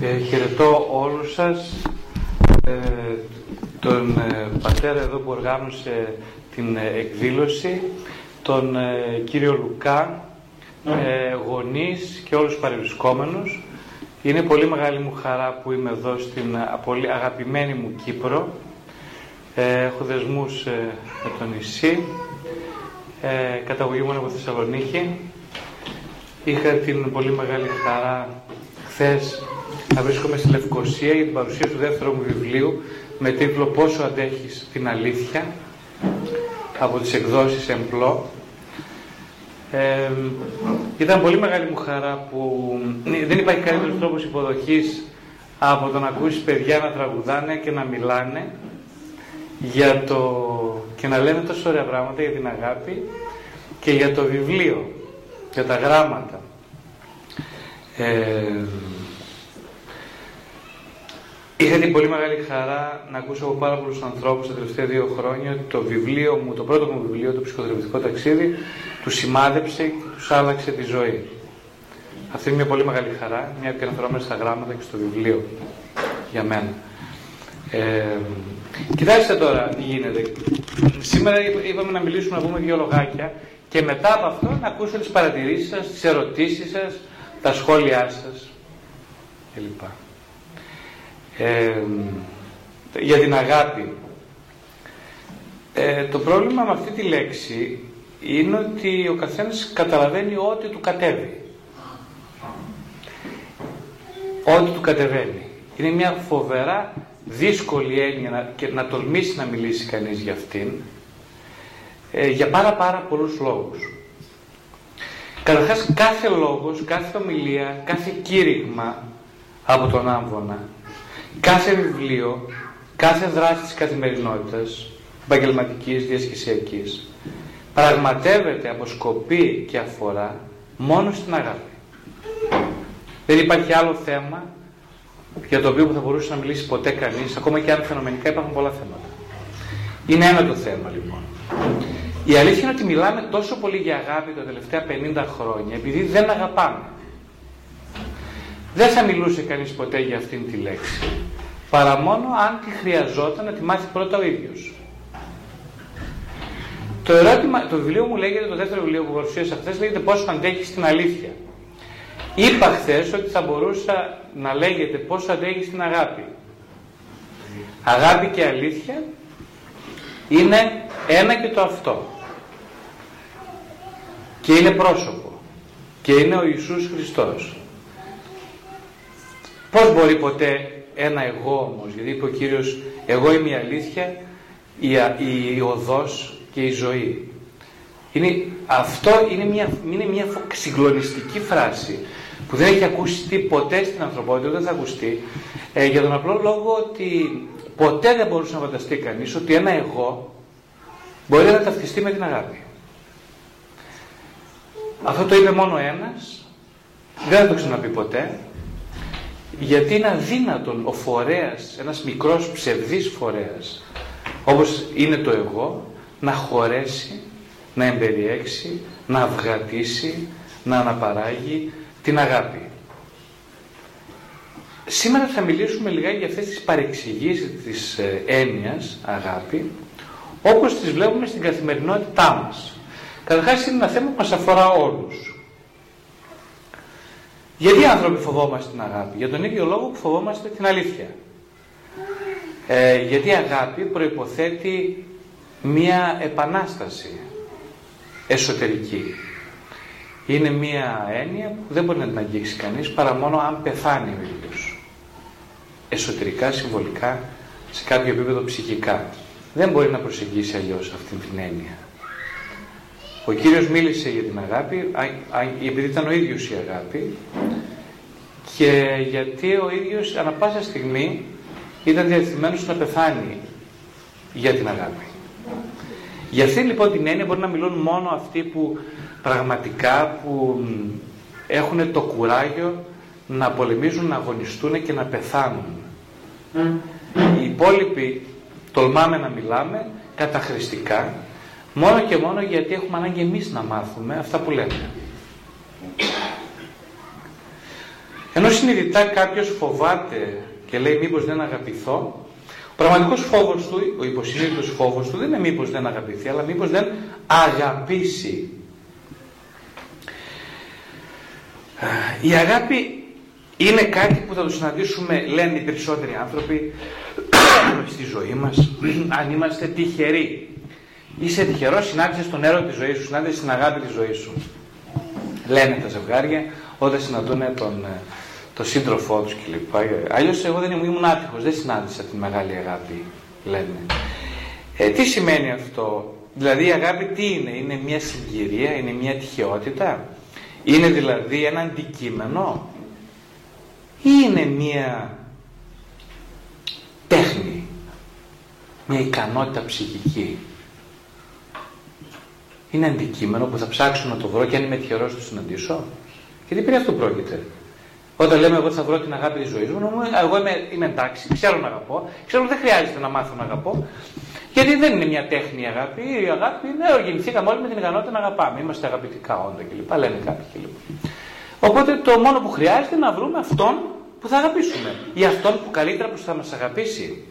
Χαιρετώ όλους σας, τον πατέρα εδώ που οργάνωσε την εκδήλωση, τον κύριο Λουκά, γονείς και όλους τους παρευρισκόμενους. Είναι πολύ μεγάλη μου χαρά που είμαι εδώ στην πολύ αγαπημένη μου Κύπρο. Έχω δεσμούς με το νησί, καταγωγή μου από Θεσσαλονίκη. Είχα την πολύ μεγάλη χαρά χθες να βρίσκομαι στη Λευκωσία για την παρουσίαση του δεύτερου μου βιβλίου με τίτλο «Πόσο αντέχεις την αλήθεια» από τις εκδόσεις Εμπλό. Ήταν πολύ μεγάλη μου χαρά που δεν υπάρχει καλύτερος τρόπος υποδοχής από το να ακούσεις παιδιά να τραγουδάνε και να μιλάνε για και να λένε τόσο ωραία πράγματα για την αγάπη και για το βιβλίο, για τα γράμματα. Είχα την πολύ μεγάλη χαρά να ακούσω από πάρα πολλούς ανθρώπους τα τελευταία 2 χρόνια ότι το βιβλίο μου, το πρώτο μου βιβλίο, το ψυχοθεραπευτικό ταξίδι, τους σημάδεψε και τους άλλαξε τη ζωή. Αυτή είναι μια πολύ μεγάλη χαρά, μια που αναφερόμαστε στα γράμματα και στο βιβλίο για μένα. Κοιτάξτε τώρα τι γίνεται. Σήμερα είπαμε να μιλήσουμε, να πούμε 2 λογάκια και μετά από αυτό να ακούσω τις παρατηρήσεις σας, τις ερωτήσεις σας, τα σχόλιά σας κλπ. Για την αγάπη. Το πρόβλημα με αυτή τη λέξη είναι ότι ο καθένας καταλαβαίνει ό,τι του κατέβει. Ό,τι του κατεβαίνει. Είναι μια φοβερά δύσκολη έννοια να τολμήσει να μιλήσει κανείς για αυτήν για πάρα πολλούς λόγους. Καταρχάς, κάθε λόγος, κάθε ομιλία, κάθε κήρυγμα από τον Άμβωνα, κάθε βιβλίο, κάθε δράση της καθημερινότητας, επαγγελματικής, διασκησιακής, πραγματεύεται, αποσκοπεί και αφορά μόνο στην αγάπη. Δεν υπάρχει άλλο θέμα για το οποίο που θα μπορούσε να μιλήσει ποτέ κανείς, ακόμα και αν φαινομενικά υπάρχουν πολλά θέματα. Είναι ένα το θέμα λοιπόν. Η αλήθεια είναι ότι μιλάμε τόσο πολύ για αγάπη τα τελευταία 50 χρόνια, επειδή δεν αγαπάμε. Δεν θα μιλούσε κανείς ποτέ για αυτήν τη λέξη, παρά μόνο αν τη χρειαζόταν να τη μάθει πρώτα ο ίδιος. Το βιβλίο μου λέγεται, το δεύτερο βιβλίο που παρουσίασα χθες, λέγεται «Πόσο αντέχεις την αλήθεια». Είπα χθες ότι θα μπορούσα να λέγεται «Πόσο αντέχεις την αγάπη». Αγάπη και αλήθεια είναι ένα και το αυτό. Και είναι πρόσωπο. Και είναι ο Ιησούς Χριστός. Πώς μπορεί ποτέ ένα εγώ όμως, γιατί είπε ο Κύριος «Εγώ είμαι η αλήθεια, η οδός και η ζωή». Αυτό είναι μια συγκλονιστική φράση που δεν έχει ακουστεί ποτέ στην ανθρωπότητα, δεν θα ακουστεί, για τον απλό λόγο ότι ποτέ δεν μπορούσε να φανταστεί κανείς ότι ένα εγώ μπορεί να ταυτιστεί με την αγάπη. Αυτό το είπε μόνο ένας, δεν θα το ξαναπεί ποτέ, γιατί είναι αδύνατον ο φορέας, ένας μικρός ψευδής φορέας, όπως είναι το εγώ, να χωρέσει, να εμπεριέξει, να αυγατήσει, να αναπαράγει την αγάπη. Σήμερα θα μιλήσουμε λιγάκι για αυτές τις παρεξηγήσεις της έννοιας αγάπη, όπως τις βλέπουμε στην καθημερινότητά μας. Καταρχάς είναι ένα θέμα που μας αφορά όλους. Γιατί οι άνθρωποι φοβόμαστε την αγάπη; Για τον ίδιο λόγο που φοβόμαστε την αλήθεια. Γιατί η αγάπη προϋποθέτει μία επανάσταση εσωτερική. Είναι μία έννοια που δεν μπορεί να την αγγίξει κανείς παρά μόνο αν πεθάνει ο ίδιος. Εσωτερικά, συμβολικά, σε κάποιο επίπεδο ψυχικά. Δεν μπορεί να προσεγγίσει αλλιώς αυτήν την έννοια. Ο Κύριος μίλησε για την αγάπη, επειδή ήταν ο ίδιος η αγάπη και γιατί ο ίδιος ανα πάσα στιγμή ήταν διατεθειμένος να πεθάνει για την αγάπη. Για αυτή λοιπόν την έννοια μπορεί να μιλούν μόνο αυτοί που πραγματικά που έχουν το κουράγιο να πολεμήσουν, να αγωνιστούν και να πεθάνουν. Οι υπόλοιποι τολμάμε να μιλάμε καταχρηστικά, μόνο και μόνο γιατί έχουμε ανάγκη εμείς να μάθουμε αυτά που λέμε. Ενώ συνειδητά κάποιος φοβάται και λέει μήπως δεν αγαπηθώ, ο πραγματικός φόβος του, ο υποσυνείδητος φόβος του δεν είναι μήπως δεν αγαπηθεί, αλλά μήπως δεν αγαπήσει. Η αγάπη είναι κάτι που θα το συναντήσουμε, λένε οι περισσότεροι άνθρωποι, στη ζωή μας, αν είμαστε τυχεροί. Είσαι τυχερός, συνάντησες τον έρωτα της ζωής σου, συνάντησες την αγάπη της ζωής σου. Λένε τα ζευγάρια όταν συναντούν τον σύντροφό τους κλπ. Αλλιώς εγώ δεν ήμουν άτυχος, δεν συνάντησα τη μεγάλη αγάπη, λένε. Τι σημαίνει αυτό? Δηλαδή η αγάπη τι είναι? Είναι μια συγκυρία, είναι μια τυχαιότητα? Είναι δηλαδή ένα αντικείμενο ή είναι μια τέχνη, μια ικανότητα ψυχική? Είναι αντικείμενο που θα ψάξω να το βρω και αν είμαι τυχερός να το συναντήσω. Γιατί πριν αυτό πρόκειται. Όταν λέμε εγώ θα βρω την αγάπη της ζωής μου, εγώ είμαι εντάξει, ξέρω να αγαπώ, ξέρω ότι δεν χρειάζεται να μάθω να αγαπώ. Γιατί δεν είναι μια τέχνη η αγάπη. Η αγάπη είναι, γεννηθήκαμε όλοι με την ικανότητα να αγαπάμε. Είμαστε αγαπητικά όντα κλπ. Λένε κάποιοι κλπ. Οπότε το μόνο που χρειάζεται είναι να βρούμε αυτόν που θα αγαπήσουμε. Ή αυτόν που καλύτερα που θα μας αγαπήσει.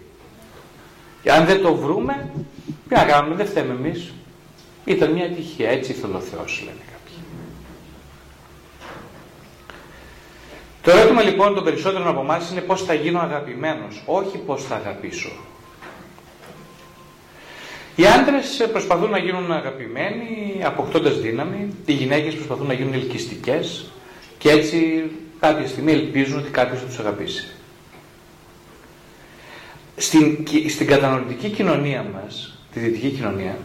Και αν δεν το βρούμε, τι να κάνουμε, δεν φταίμε εμείς. Ήταν μια τυχαία, έτσι ήθελε ο Θεός, λένε κάποιοι. Το ερώτημα λοιπόν των περισσότερων από εμάς είναι πώς θα γίνω αγαπημένος, όχι πώς θα αγαπήσω. Οι άντρες προσπαθούν να γίνουν αγαπημένοι αποκτώντας δύναμη, οι γυναίκες προσπαθούν να γίνουν ελκυστικές και έτσι κάποια στιγμή ελπίζουν ότι κάποιος θα τους αγαπήσει. Στην κατανοητική κοινωνία μας, τη δυτική κοινωνία,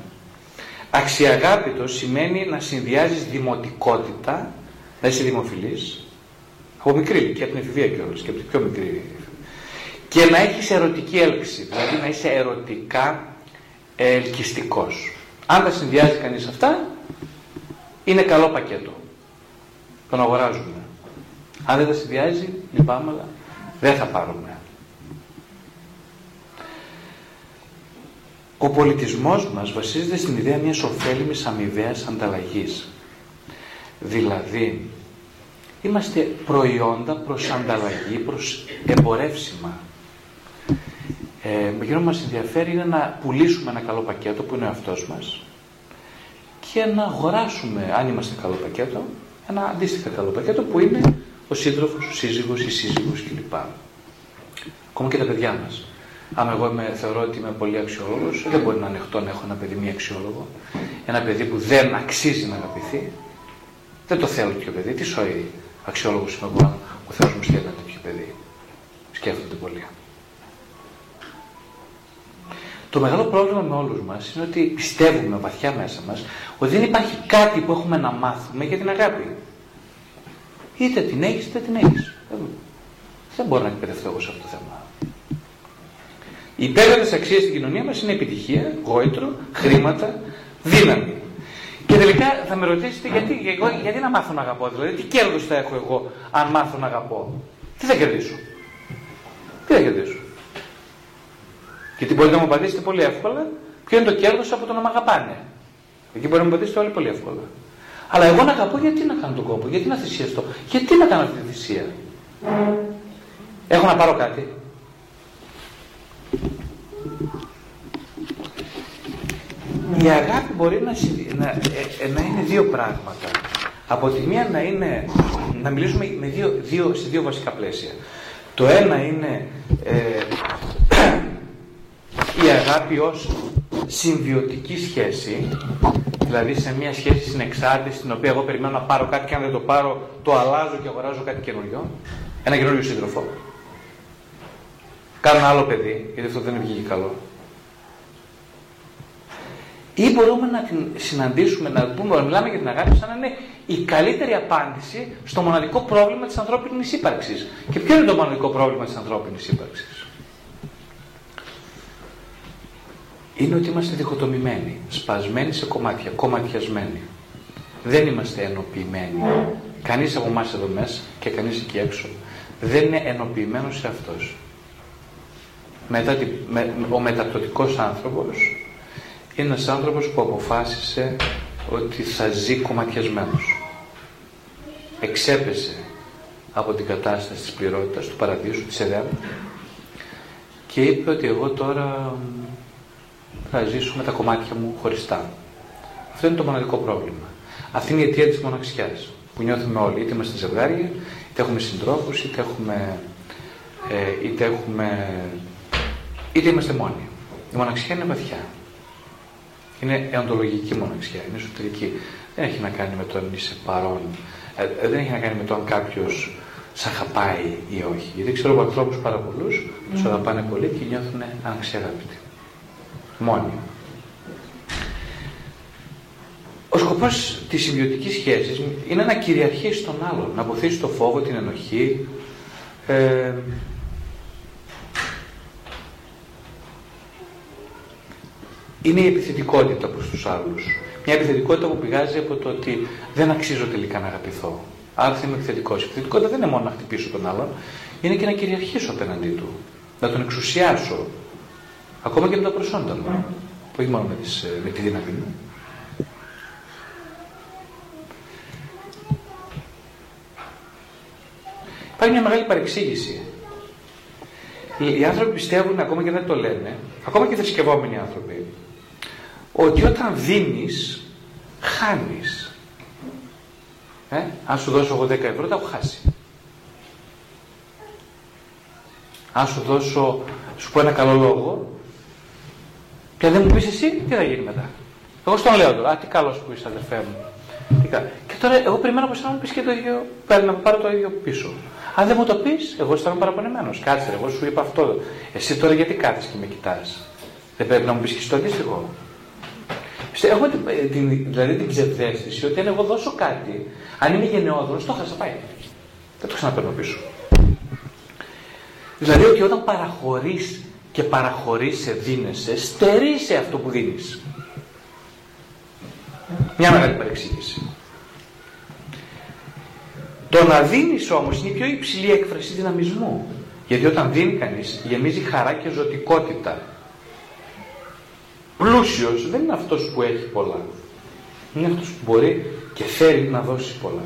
αξιαγάπητο σημαίνει να συνδυάζεις δημοτικότητα, να είσαι δημοφιλής, από μικρή ηλικία, από την εφηβεία κιόλας και από την πιο μικρή, και να έχεις ερωτική έλξη, δηλαδή να είσαι ερωτικά ελκυστικός. Αν τα συνδυάζει κανείς αυτά, είναι καλό πακέτο. Τον αγοράζουμε. Αν δεν τα συνδυάζει, λυπάμαι, αλλά δεν θα πάρουμε. Ο πολιτισμός μας βασίζεται στην ιδέα μιας ωφέλιμης αμοιβαίας ανταλλαγής. Δηλαδή, είμαστε προϊόντα προς ανταλλαγή, προς εμπορεύσιμα. Εκείνο που μας ενδιαφέρει είναι να πουλήσουμε ένα καλό πακέτο που είναι ο εαυτός μας και να αγοράσουμε, αν είμαστε καλό πακέτο, ένα αντίστοιχα καλό πακέτο που είναι ο σύντροφος, ο σύζυγος, η σύζυγος κλπ. Ακόμα και τα παιδιά μας. Αν εγώ θεωρώ ότι είμαι πολύ αξιόλογος, δεν μπορεί να ανεχτώ να έχω ένα παιδί μη αξιόλογο. Ένα παιδί που δεν αξίζει να αγαπηθεί. Δεν το θέλω τέτοιο παιδί. Τι σοϊ αξιόλογος είμαι εγώ, ο Θεός μου στέλνει ένα τέτοιο παιδί. Σκέφτονται πολύ. Το μεγάλο πρόβλημα με όλους μας είναι ότι πιστεύουμε βαθιά μέσα μας ότι δεν υπάρχει κάτι που έχουμε να μάθουμε για την αγάπη. Είτε την έχεις είτε την έχεις. Δεν μπορώ να εκπαιδευτώ εγώ σε αυτό το θέμα. Οι υπέρβατες αξίες στην κοινωνία μας είναι επιτυχία, γόητρο, χρήματα, δύναμη. Και τελικά θα με ρωτήσετε γιατί να μάθω να αγαπώ, δηλαδή τι κέρδος θα έχω εγώ αν μάθω να αγαπώ. Τι θα κερδίσω. Γιατί μπορείτε να μου απαντήσετε πολύ εύκολα ποιο είναι το κέρδος από το να με αγαπάνε. Εκεί μπορεί να μου απαντήσετε όλοι πολύ εύκολα. Αλλά εγώ να αγαπώ γιατί να κάνω τον κόπο, γιατί να θυσιαστώ, γιατί να κάνω αυτή τη θυσία. Έχω να πάρω κάτι. Η αγάπη μπορεί να είναι δύο πράγματα. Από τη μία να μιλήσουμε με σε δύο βασικά πλαίσια. Το ένα είναι η αγάπη ως συμβιωτική σχέση, δηλαδή σε μια σχέση συνεξάρτητη στην οποία εγώ περιμένω να πάρω κάτι και αν δεν το πάρω το αλλάζω και αγοράζω κάτι καινούριο, ένα καινούριο σύντροφο. Κάνω ένα άλλο παιδί, γιατί αυτό δεν βγήκε καλό. Ή μπορούμε να την συναντήσουμε, να μιλάμε για την αγάπη σαν να είναι η καλύτερη απάντηση στο μοναδικό πρόβλημα της ανθρώπινης ύπαρξης. Και ποιο είναι το μοναδικό πρόβλημα της ανθρώπινης ύπαρξης? Είναι ότι είμαστε διχοτομημένοι, σπασμένοι σε κομμάτια, κομματιασμένοι. Δεν είμαστε ενοποιημένοι. Κανείς από εμάς εδώ μέσα και κανείς εκεί έξω δεν είναι ενοποιημένος σε αυτός. Ο μεταπτωτικός άνθρωπος είναι ένας άνθρωπος που αποφάσισε ότι θα ζει κομματιασμένος. Εξέπεσε από την κατάσταση της πληρότητας του παραδείσου, της Εδέμ, και είπε ότι εγώ τώρα θα ζήσω με τα κομμάτια μου χωριστά. Αυτό είναι το μοναδικό πρόβλημα. Αυτή είναι η αιτία της μοναξιάς που νιώθουμε όλοι, είτε είμαστε ζευγάρια, είτε έχουμε συντρόφους, είτε είμαστε μόνοι. Η μοναξιά είναι βαθιά. Είναι εοντολογική μοναξιά, είναι εσωτερική. Δεν έχει να κάνει με το αν είσαι παρόν, δεν έχει να κάνει με το αν κάποιος σ' αγαπάει ή όχι. Γιατί ξέρω από ανθρώπους πάρα πολλούς, τους αγαπάνε πολύ και νιώθουν αναξιαγάπητοι. Μόνοι. Ο σκοπός της συμπιωτικής σχέσης είναι να κυριαρχεί στον άλλον, να αποθήσει το φόβο, την ενοχή, είναι η επιθετικότητα προς τους άλλους. Μια επιθετικότητα που πηγάζει από το ότι δεν αξίζω τελικά να αγαπηθώ. Άρα θα είμαι επιθετικός. Η επιθετικότητα δεν είναι μόνο να χτυπήσω τον άλλον, είναι και να κυριαρχήσω απέναντί του. Να τον εξουσιάσω. Ακόμα και με τα προσόντα μου. Που όχι μόνο με τη δύναμη μου. Υπάρχει μια μεγάλη παρεξήγηση. Οι άνθρωποι πιστεύουν, ακόμα και δεν το λένε, ακόμα και θρησκευόμενοι άνθρωποι, ότι όταν δίνεις, χάνεις. Αν σου δώσω εγώ 10 ευρώ, τα έχω χάσει. Αν σου πω ένα καλό λόγο, και δεν μου πεις εσύ, τι θα γίνει μετά. Εγώ στον λέω τώρα, τι καλός που είσαι, αδερφέ μου. Και τώρα εγώ περιμένω από εσένα να μου πεις και το ίδιο, να πάρω το ίδιο πίσω. Αν δεν μου το πεις, εγώ αισθάνομαι παραπονεμένος. Κάτσε, εγώ σου είπα αυτό. Εσύ τώρα γιατί κάθεσαι και με κοιτάς. Δεν πρέπει να μου πεις και στο αντίστοιχο. Έχω την ψευδαίσθηση ότι αν εγώ δώσω κάτι, αν είμαι γενναιόδωρος, το χάσα πάει. Δεν το ξαναπαίρνω πίσω. Δηλαδή ότι όταν παραχωρείς και παραχωρείσαι, δίνεσαι, στερείσαι αυτό που δίνεις. Μια μεγάλη παρεξήγηση. Το να δίνεις όμως είναι η πιο υψηλή έκφραση δυναμισμού. Γιατί όταν δίνει κανείς, γεμίζει χαρά και ζωτικότητα. Πλούσιος δεν είναι αυτός που έχει πολλά. Είναι αυτός που μπορεί και θέλει να δώσει πολλά.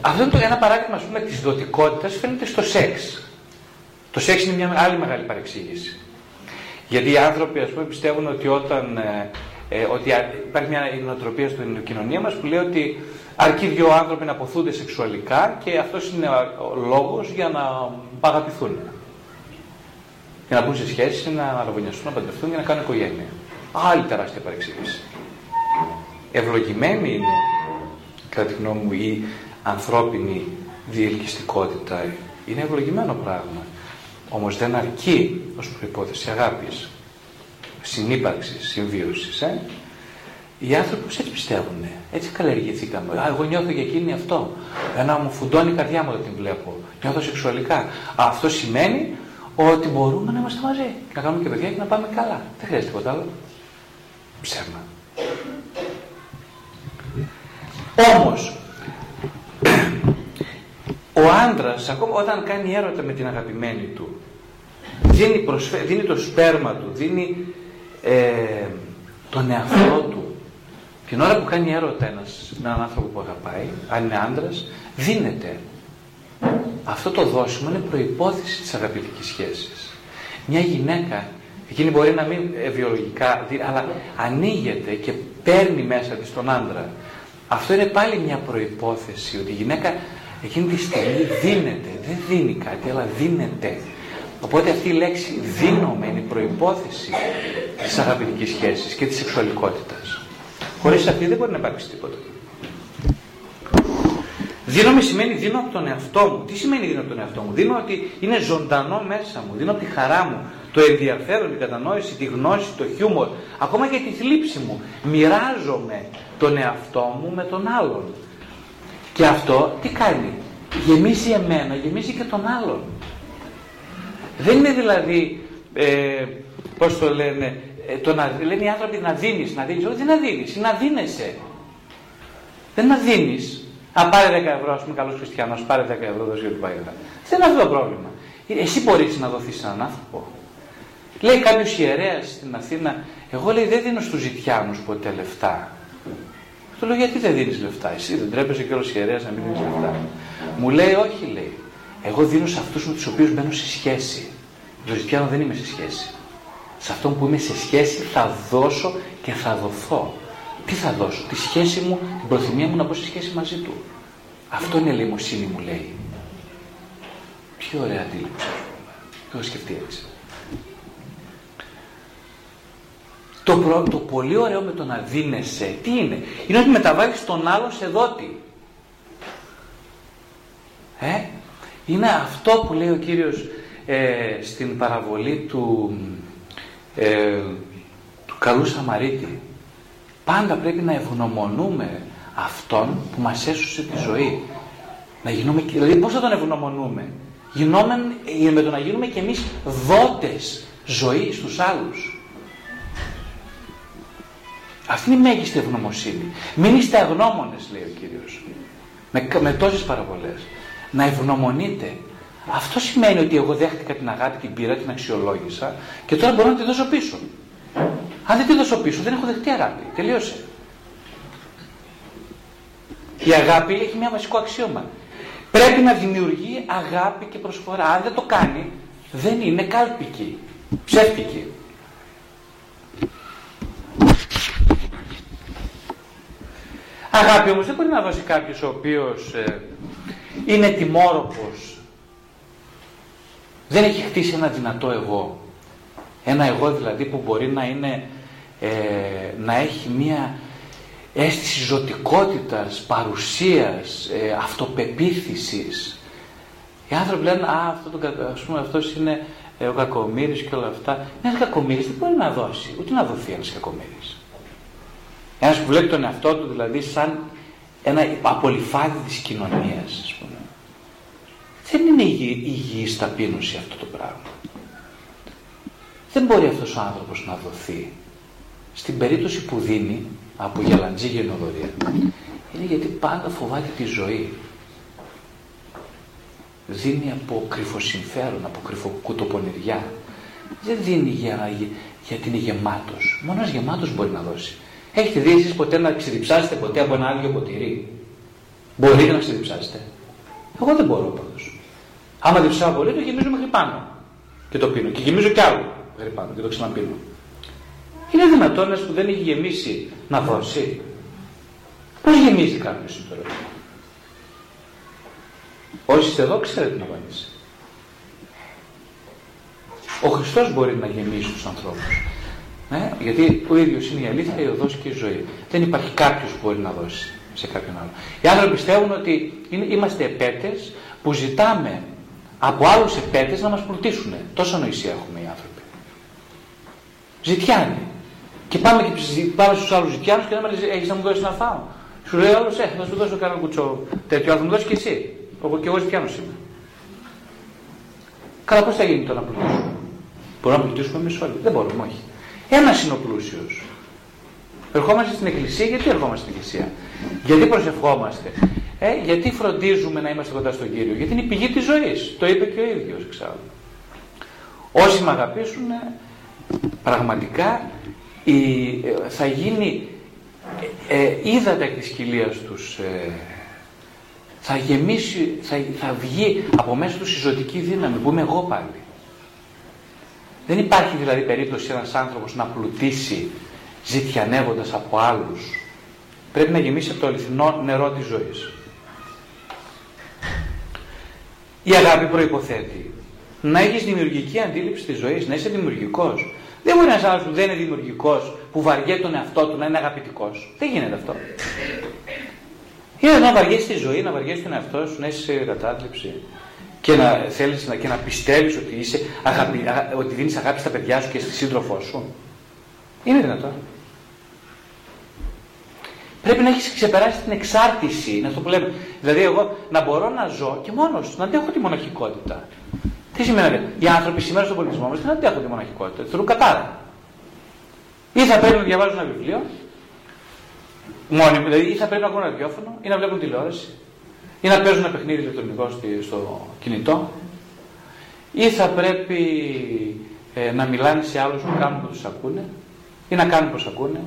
Αυτό είναι ένα παράδειγμα, ας πούμε, της ζωτικότητας, φαίνεται στο σεξ. Το σεξ είναι μια άλλη μεγάλη παρεξήγηση. Γιατί οι άνθρωποι, ας πούμε, πιστεύουν ότι όταν... ότι υπάρχει μια νοοτροπία στην κοινωνία μας που λέει ότι αρκεί δύο άνθρωποι να αποθούνται σεξουαλικά και αυτός είναι ο λόγος για να αγαπηθούν. Για να μπουν σε σχέση, να αραβωνιαστούν, να παντρευτούν και να κάνουν οικογένεια. Άλλη τεράστια παρεξήγηση. Ευλογημένη είναι, κατά τη γνώμη μου, η ανθρώπινη διελκυστικότητα. Είναι ευλογημένο πράγμα. Όμως δεν αρκεί ως προϋπόθεση αγάπης. Συνύπαρξης, συμβίωσης. Οι άνθρωποι έτσι πιστεύουν, έτσι καλλιεργηθήκαμε. Εγώ νιώθω για εκείνη αυτό. Ένα μου φουντώνει η καρδιά μου όταν την βλέπω. Νιώθω σεξουαλικά. Αυτό σημαίνει ότι μπορούμε να είμαστε μαζί. Να κάνουμε και παιδιά και να πάμε καλά. Δεν χρειάζεται τίποτα άλλο. Ψέμα. Όμως, ο άντρας, ακόμα όταν κάνει έρωτα με την αγαπημένη του, δίνει το σπέρμα του, δίνει τον εαυτό του. Την ώρα που κάνει έρωτα με έναν άνθρωπο που αγαπάει, αν είναι άντρας, δίνεται. Αυτό το δώσιμο είναι προϋπόθεση της αγαπητικής σχέσης. Μια γυναίκα, εκείνη μπορεί να μην βιολογικά, αλλά ανοίγεται και παίρνει μέσα της τον άντρα. Αυτό είναι πάλι μια προϋπόθεση, ότι η γυναίκα εκείνη τη στιγμή δίνεται. Δεν δίνει κάτι, αλλά δίνεται. Οπότε αυτή η λέξη δίνομαι είναι προϋπόθεση της αγαπητικής σχέσης και της σεξουαλικότητας. Χωρίς αυτή δεν μπορεί να υπάρξει τίποτα. Δίνομαι σημαίνει δίνω από τον εαυτό μου. Τι σημαίνει δίνω από τον εαυτό μου? Δίνω ότι είναι ζωντανό μέσα μου. Δίνω από τη χαρά μου, το ενδιαφέρον, την κατανόηση, τη γνώση, το χιούμορ. Ακόμα και τη θλίψη μου. Μοιράζομαι τον εαυτό μου με τον άλλον. Και αυτό τι κάνει? Γεμίζει εμένα, γεμίζει και τον άλλον. Δεν είναι δηλαδή, πώς το λένε, λένε οι άνθρωποι να δίνεις, να δίνεις. Όχι, να δίνεις, να δίνεσαι. Δεν να δίνεις. Α, πάρε 10 ευρώ, ας πούμε, καλός χριστιανός, πάρε 10 ευρώ, δώσε και πάει. Δεν είναι αυτό το πρόβλημα. Εσύ μπορείς να δοθείς σε έναν άνθρωπο. Λέει κάποιος ιερέας στην Αθήνα, εγώ λέει δεν δίνω στους ζητιάνους ποτέ λεφτά. Του λέω, γιατί δεν δίνεις λεφτά, εσύ δεν τρέπεσαι και όλος ιερέας να μην δίνεις λεφτά? Μου λέει, όχι, λέει, εγώ δίνω σε αυτούς με τους οποίους μπαίνω σε σχέση. Με τον Χριστιανό δεν είμαι σε σχέση. Σε αυτόν που είμαι σε σχέση θα δώσω και θα δοθώ. Τι θα δώσω? Τη σχέση μου, την προθυμία μου να μπω σε σχέση μαζί του. Αυτό είναι ελεημοσύνη, μου λέει. Ποια ωραία αντίληψη. Το έχω σκεφτεί έτσι. Το πολύ ωραίο με το να δίνεσαι, τι είναι? Είναι ότι μεταβάλλεις τον άλλον σε δότη. Είναι αυτό που λέει ο Κύριος στην παραβολή του καλού Σαμαρίτη. Πάντα πρέπει να ευγνωμονούμε αυτόν που μας έσωσε τη ζωή. Να γινούμε, δηλαδή πώς θα τον ευγνωμονούμε? Με το να γίνουμε κι εμείς δότες ζωής στους άλλους. Αυτή είναι η μέγιστη ευγνωμοσύνη. Μην είστε αγνώμονες, λέει ο Κύριος, με τόσες παραβολές. Να ευγνωμονείτε. Αυτό σημαίνει ότι εγώ δέχτηκα την αγάπη, την πήρα, την αξιολόγησα και τώρα μπορώ να τη δώσω πίσω. Αν δεν τη δώσω πίσω, δεν έχω δεχτεί αγάπη. Τελείωσε. Η αγάπη έχει μια βασικό αξίωμα. Πρέπει να δημιουργεί αγάπη και προσφορά. Αν δεν το κάνει, δεν είναι κάλπικη, ψεύτικη. Αγάπη όμως δεν μπορεί να δώσει κάποιος ο οποίος είναι τιμόρροπος. Δεν έχει χτίσει ένα δυνατό εγώ. Ένα εγώ δηλαδή που μπορεί να είναι, να έχει μία αίσθηση ζωτικότητας, παρουσίας, αυτοπεποίθησης. Οι άνθρωποι λένε, αυτός είναι ο κακομοίρης και όλα αυτά. Ένας κακομοίρης δεν μπορεί να δώσει, ούτε να δοθεί ένας κακομοίρης. Ένας που βλέπει τον εαυτό του δηλαδή σαν ένα απολυφάδι της κοινωνίας, ας πούμε. Δεν είναι υγιής ταπείνωση αυτό το πράγμα. Δεν μπορεί αυτός ο άνθρωπος να δοθεί. Στην περίπτωση που δίνει από γελαντζή γενοδορία, είναι γιατί πάντα φοβάται τη ζωή. Δίνει από κρυφοσυμφέρον, από κρυφοκουτοπονηριά. Δεν δίνει γιατί είναι γεμάτος. Μόνο ένας γεμάτος μπορεί να δώσει. Έχετε δει εσείς ποτέ να ξεδιψάσετε ποτέ από ένα άλλο ποτηρί? Μπορείτε να ξεδιψάσετε? Εγώ δεν μπορώ πάντως. Άμα διψάω πολύ, το γεμίζω μέχρι πάνω. Και το πίνω. Και γεμίζω κι άλλο μέχρι πάνω. Και το ξαναπίνω. Είναι δυνατόν ένας που δεν έχει γεμίσει να δώσει? Πώς γεμίζει κάποιος τώρα? Όσοι είστε εδώ ξέρετε την απάντηση. Ο Χριστός μπορεί να γεμίσει τους ανθρώπους. Γιατί ο ίδιος είναι η αλήθεια, η οδός και η ζωή. Δεν υπάρχει κάποιος που μπορεί να δώσει σε κάποιον άλλο. Οι άνθρωποι πιστεύουν ότι είμαστε επέτες που ζητάμε από άλλους επέτες να μας πλουτίσουν. Τόσα νοησία έχουμε οι άνθρωποι. Ζητιάνοι. Και πάμε στους άλλους ζητιάνους και λέμε, έχεις να μου δώσεις να φάω? Σου λέει όλος, να σου δώσω κανένα κουτσό τέτοιο, αλλά θα μου δώσεις και εσύ. Και εγώ ζητιάνος είμαι. Καλά, πώς θα γίνει το να πλουτίσουμε? Μπορούμε να πλουτίσουμε εμείς όλοι? Δεν μπορούμε, όχι. Ένας είναι ο πλούσιος. Ερχόμαστε στην εκκλησία. Γιατί ερχόμαστε στην εκκλησία? Γιατί προσευχόμαστε? Γιατί φροντίζουμε να είμαστε κοντά στον Κύριο? Γιατί είναι η πηγή της ζωής. Το είπε και ο ίδιος εξάλλου. Όσοι με αγαπήσουν, πραγματικά θα γίνει ύδατα της κοιλίας τους. Θα γεμίσει, θα βγει από μέσα τους η ζωτική δύναμη που είμαι εγώ πάλι. Δεν υπάρχει δηλαδή περίπτωση ένας άνθρωπος να πλουτίσει ζητιανεύοντας από άλλους. Πρέπει να γεμίσει από το αληθινό νερό της ζωής. Η αγάπη προϋποθέτει να έχεις δημιουργική αντίληψη της ζωής, να είσαι δημιουργικός. Δεν μπορεί ένας άνθρωπος που δεν είναι δημιουργικός, που βαριέται τον εαυτό του, να είναι αγαπητικός. Δεν γίνεται αυτό. Είναι να βαριέσαι τη ζωή, να βαριέσαι τον εαυτό σου, να είσαι σε κατάθλιψη. Και να θέλεις να πιστεύεις ότι, ότι δίνεις αγάπη στα παιδιά σου και στη σύντροφό σου. Είναι δυνατό? Πρέπει να έχεις ξεπεράσει την εξάρτηση, να το που λέμε. Δηλαδή εγώ να μπορώ να ζω και μόνος, να αντέχω τη μοναχικότητα. Τι σημαίνει? Οι άνθρωποι σήμερα στον πολιτισμό μας δεν αντέχουν τη μοναχικότητα, θέλουν κατάρα. Ή θα πρέπει να διαβάζουν ένα βιβλίο, μόνοι, δηλαδή ή θα πρέπει να ακούν ένα ραδιόφωνο ή να βλέπουν τηλεόραση. Ή να παίζουν ένα παιχνίδι ηλεκτρονικό στο κινητό, ή θα πρέπει να μιλάνε σε άλλους που κάνουν που τους ακούνε, ή να κάνουν πως ακούνε,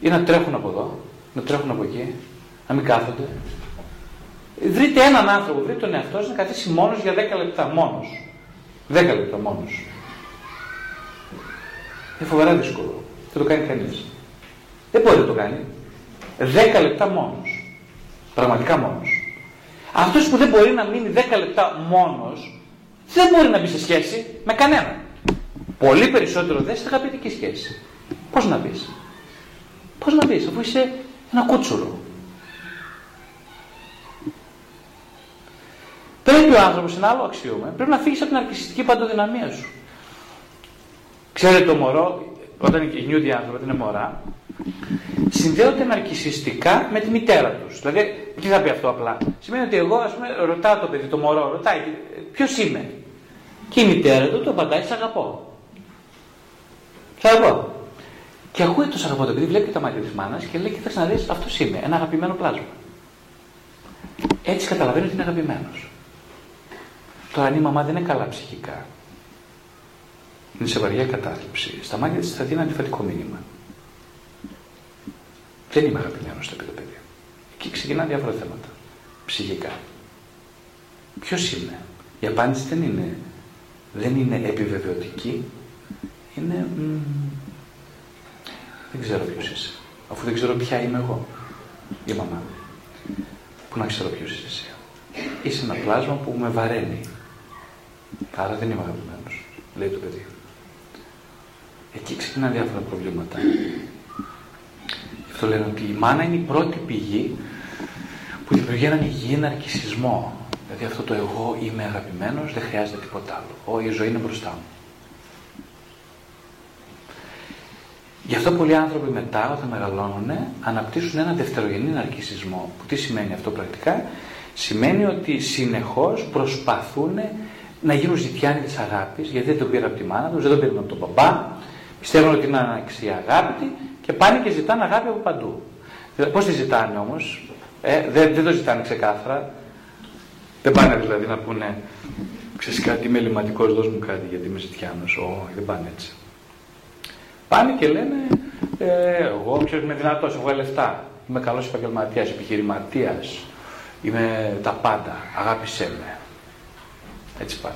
ή να τρέχουν από εδώ, να τρέχουν από εκεί, να μην κάθονται. Βρείτε έναν άνθρωπο, βρείτε τον εαυτό σας να καθίσει μόνος για 10 λεπτά, μόνος. 10 λεπτά μόνος. Είναι φοβερά δύσκολο. Δεν το κάνει κανείς. Δεν μπορεί να το κάνει. 10 λεπτά μόνος. Πραγματικά μόνος. Αυτός που δεν μπορεί να μείνει 10 λεπτά μόνος, δεν μπορεί να μπει σε σχέση με κανένα. Πολύ περισσότερο δε σε αγαπητική σχέση. Πώς να μπεις. Πώς να μπεις, αφού είσαι ένα κούτσουρο. Πρέπει ο άνθρωπος, ένα άλλο αξίωμα, πρέπει να φύγεις από την αρκισιστική παντοδυναμία σου. Ξέρετε, το μωρό, όταν γεννιούνται οι άνθρωποι, όταν είναι μωρά, συνδέονται ναρκισιστικά με τη μητέρα τους. Δηλαδή, τι θα πει αυτό απλά. Σημαίνει ότι εγώ, ας πούμε, ρωτάω το παιδί, το μωρό, ρωτάει, ποιος είμαι. Και η μητέρα του το απαντάει, σ' αγαπώ. Σ' αγαπώ. Και ακούει το σ' αγαπώ το παιδί, βλέπει και τα μάτια της μάνας και λέει, κοίταξε να δεις, αυτός είμαι, ένα αγαπημένο πλάσμα. Έτσι καταλαβαίνει ότι είναι αγαπημένος. Τώρα, αν η μαμά δεν είναι καλά ψυχικά, είναι σε βαριά κατάθλιψη, στα μάτια της θα δίνει αντιφατικό μήνυμα. Δεν είμαι αγαπημένος στο επίπεδο παιδί. Εκεί ξεκινάνε διάφορα θέματα. Ψυχικά. Ποιος είμαι. Η απάντηση δεν είναι επιβεβαιωτική. Είναι δεν ξέρω ποιος είσαι. Αφού δεν ξέρω ποια είμαι εγώ. Η μαμά. Πού να ξέρω ποιος είσαι εσύ. Είσαι ένα πλάσμα που με βαραίνει. Άρα δεν είμαι αγαπημένος. Λέει το παιδί. Εκεί ξεκινάνε διάφορα προβλήματα. Αυτό λένε ότι η μάνα είναι η πρώτη πηγή που δημιουργεί έναν υγιή ναρκισισμό. Δηλαδή αυτό το εγώ είμαι αγαπημένος, δεν χρειάζεται τίποτα άλλο. Η ζωή είναι μπροστά μου. Γι' αυτό πολλοί άνθρωποι μετά, όταν μεγαλώνουν, αναπτύσσουν ένα δευτερογενή ναρκισισμό. Που τι σημαίνει αυτό πρακτικά? Σημαίνει ότι συνεχώς προσπαθούν να γίνουν ζητιάνοι της αγάπης, γιατί δεν το πήραν από τη μάνα τους, δεν το πήραν από τον παπά, πιστεύουν ότι είναι αναξία αγάπη. Και πάνε και ζητάνε αγάπη από παντού. Πώς τη ζητάνε όμως, δεν το ζητάνε ξεκάθαρα. Δεν πάνε δηλαδή να πούνε, ξέρεις κάτι, είμαι ελληματικός, δώσ' μου κάτι γιατί είμαι ζητιάνος. Όχι, δεν πάνε έτσι. Πάνε και λένε, εγώ ξέρω είμαι δυνατός, εγώ λεφτά. Είμαι καλός επαγγελματίας, επιχειρηματίας. Είμαι τα πάντα, αγάπησέ με. Έτσι πάνε.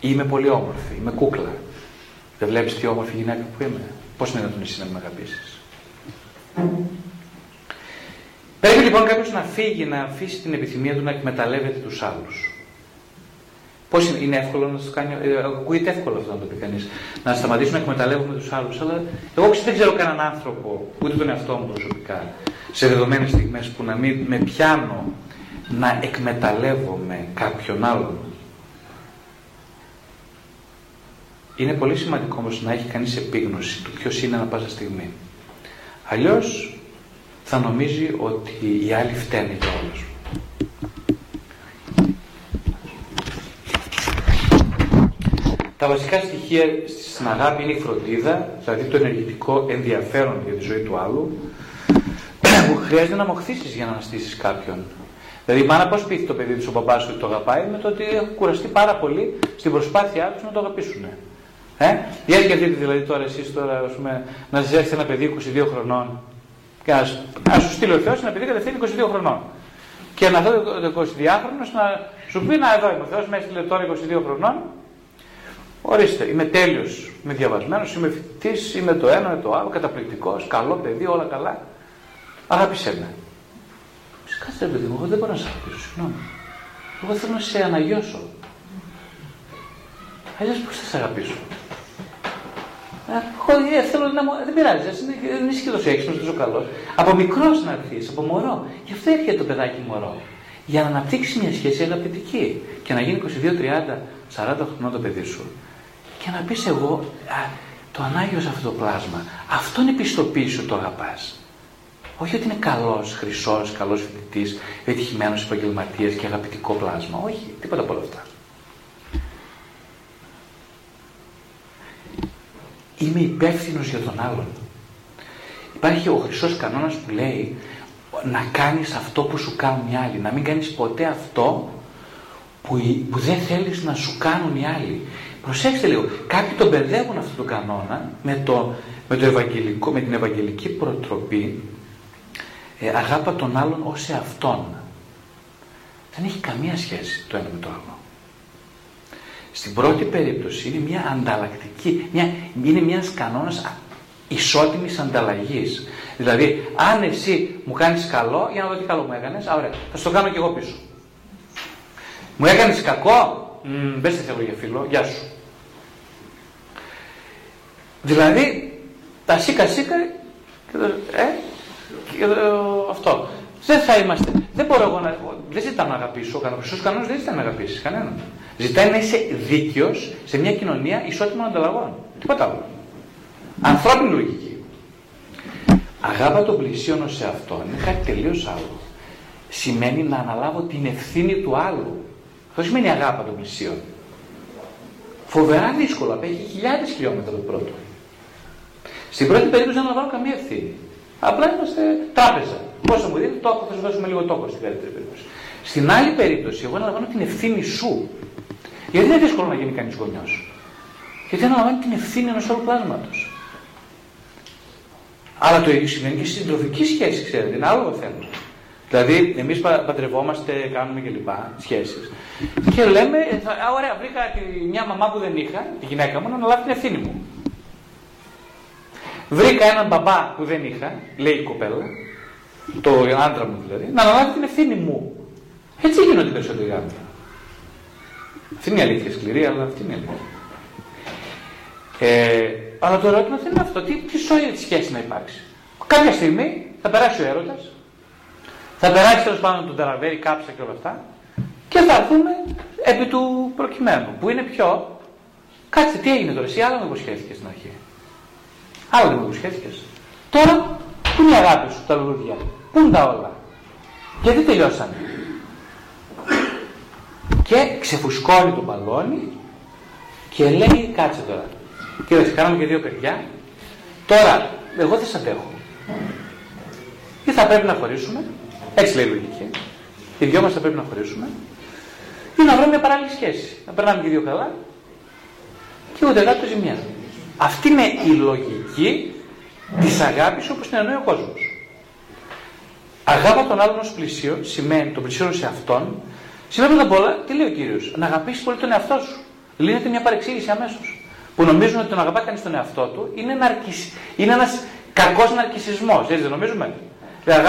Είμαι πολύ όμορφη, είμαι κούκλα. Δεν βλέπεις τι όμορφη γυναίκα που είμαι. Πώς είναι να τον εσύ να με αγαπήσεις. Πρέπει λοιπόν κάποιος να φύγει, να αφήσει την επιθυμία του να εκμεταλλεύεται τους άλλους. Πώς είναι εύκολο να το κάνει, ακούγεται εύκολο αυτό να το πει κανείς. Να σταματήσουμε να εκμεταλλεύουμε τους άλλους. Αλλά εγώ δεν ξέρω κανέναν άνθρωπο, ούτε τον εαυτό μου προσωπικά, σε δεδομένες στιγμές που να μην με πιάνω να εκμεταλλεύομαι κάποιον άλλον. Είναι πολύ σημαντικό όμως να έχει κανείς επίγνωση του ποιος είναι ανά πάσα στιγμή. Αλλιώς θα νομίζει ότι οι άλλοι φταίνε για όλους. Τα βασικά στοιχεία στην αγάπη είναι η φροντίδα, δηλαδή το ενεργητικό ενδιαφέρον για τη ζωή του άλλου, που χρειάζεται να μοχθήσεις για να αναστήσεις κάποιον. Δηλαδή, η μάνα πώς πείθει το παιδί της, ο μπαμπάς ότι το αγαπάει, με το ότι έχουν κουραστεί πάρα πολύ στην προσπάθειά τους να το αγαπήσουν. Για σκεφτείτε δηλαδή τώρα εσείς τώρα, ας πούμε, να σας έρθει ένα παιδί 22 χρονών και να σου στείλει ο Θεός ένα παιδί κατευθείαν 22 χρονών και να δω το 22χρονος να σου πει να εδώ είμαι ο Θεός, με έστειλε τώρα 22 χρονών, ορίστε, είμαι τέλειος, είμαι διαβασμένος, είμαι φοιτητής, είμαι το ένα, το άλλο, καταπληκτικός, καλό παιδί, όλα καλά, αγάπησέ με. Κάτσε παιδί μου, εγώ δεν μπορώ να σε αγαπήσω, συγγνώμη, εγώ θέλω να σε αναγιώσω. Αλλιώς πώς θα σε αγαπήσω. Θέλω να μου... Δεν πειράζει, δεν είσαι και τόσο έξυπνος, τόσο καλός. Από μικρός να έρθεις, από μωρό. Γι' αυτό έρχεται το παιδάκι μωρό. Για να αναπτύξει μια σχέση αγαπητική. Και να γίνει 22, 30, 40 χρονών το παιδί σου. Και να πεις εγώ, το ανάγιος αυτό το πλάσμα. Αυτόν επιστοποίησε ότι το αγαπάς. Όχι ότι είναι καλός, χρυσός, καλός φοιτητής, επιτυχημένος επαγγελματίας και αγαπητικό πλάσμα. Όχι, τίποτα από όλα αυτά. Είμαι υπεύθυνος για τον άλλον. Υπάρχει ο χρυσός κανόνας που λέει να κάνεις αυτό που σου κάνουν οι άλλοι. Να μην κάνεις ποτέ αυτό που δεν θέλεις να σου κάνουν οι άλλοι. Προσέξτε λίγο, κάποιοι τον μπερδεύουν αυτόν τον κανόνα με την ευαγγελική προτροπή αγάπα των άλλων ως εαυτόν. Δεν έχει καμία σχέση το ένα με το άλλο. Στην πρώτη περίπτωση είναι μια ανταλλακτική, είναι ένας κανόνας ισότιμης ανταλλαγής. Δηλαδή, αν εσύ μου κάνεις καλό, για να δω τι καλό μου έκανες, ωραία, θα στο κάνω και εγώ πίσω. Μου έκανες κακό, μπες σε θέλω για φίλο, γεια σου. Δηλαδή, τα σίκα και το, αυτό. Δεν θα είμαστε. Δεν μπορώ εγώ να. Δεν ζητάω να αγαπήσω. Ο Χριστός κανόνας δεν ζητάει να αγαπήσεις κανέναν. Ζητάει να είσαι δίκαιος σε μια κοινωνία ισότιμων ανταλλαγών. Τίποτα άλλο. Ανθρώπινη λογική. Αγάπα των πλησίων ως εαυτόν είναι κάτι τελείως άλλο. Σημαίνει να αναλάβω την ευθύνη του άλλου. Αυτό σημαίνει αγάπα των πλησίων. Φοβερά δύσκολο. Απέχει χιλιάδες χιλιόμετρα το πρώτο. Στην πρώτη περίπτωση δεν αναλαμβάνω καμία ευθύνη. Απλά είμαστε τράπεζα. Πόσο μου δίνει τόκο, θα σου δώσουμε λίγο τόκο στην καλύτερη περίπτωση. Στην άλλη περίπτωση, εγώ αναλαμβάνω την ευθύνη σου. Γιατί είναι δύσκολο να γίνει κανείς γονιός. Γιατί αναλαμβάνει την ευθύνη ενός όλου πλάσματος. Αλλά το ίδιο σημαίνει και στη συντροφική σχέση, ξέρετε, είναι άλλο θέμα. Δηλαδή, εμείς παντρευόμαστε, κάνουμε κλπ. Σχέσεις. Και λέμε, ωραία, βρήκα μια μαμά που δεν είχα, τη γυναίκα μου, να αναλάβει την ευθύνη μου. Βρήκα έναν μπαμπά που δεν είχα, λέει η κοπέλα, το άντρα μου δηλαδή, να αναλάβει την ευθύνη μου. Έτσι γίνονται περισσότεροι άνθρωποι. Αυτή είναι η αλήθεια, σκληρή, αλλά αυτή είναι η αλήθεια. Αλλά το ερώτημα δεν είναι αυτό. Τι σώζει τη σχέση να υπάρξει. Κάποια στιγμή θα περάσει ο έρωτας, θα περάσει τέλος πάντων τον ταραβέρι, κάψα και όλα αυτά, και θα έρθουμε επί του προκειμένου. Που είναι πιο. Κάτσε, τι έγινε τώρα, εσύ άλλο με υποσχέθηκε στην αρχή. Άλλο δεν μου υποσχέθηκες. Τώρα, πού είναι η αγάπη σου, τα λουλούδια, πού είναι τα όλα. Γιατί τελειώσανε. Και ξεφουσκώνει τον μπαλόνι και λέει, κάτσε τώρα. Κοίταξε, κάναμε και δύο παιδιά. Τώρα, εγώ δεν σ' αντέχω. Ή θα πρέπει να χωρίσουμε, έτσι λέει η λογική. Οι δυο μας θα πρέπει να χωρίσουμε. Ή να βρούμε μια παράλληλη σχέση. Να περνάμε και δύο καλά και ούτε κάτω ζημιά. Αυτή είναι η λογική της αγάπης όπως την εννοεί ο κόσμος. Αγάπα των άλλων ως πλησίον σημαίνει τον πλησίον σε αυτόν. Σημαίνει πρώτα απ' όλα, τι λέει ο Κύριος, να αγαπήσεις πολύ τον εαυτό σου. Λύνεται μια παρεξήγηση αμέσως. Που νομίζουν ότι τον αγαπά κανείς τον εαυτό του είναι ένας κακός ναρκισσισμός. Έτσι δεν νομίζουμε. Δηλαδή,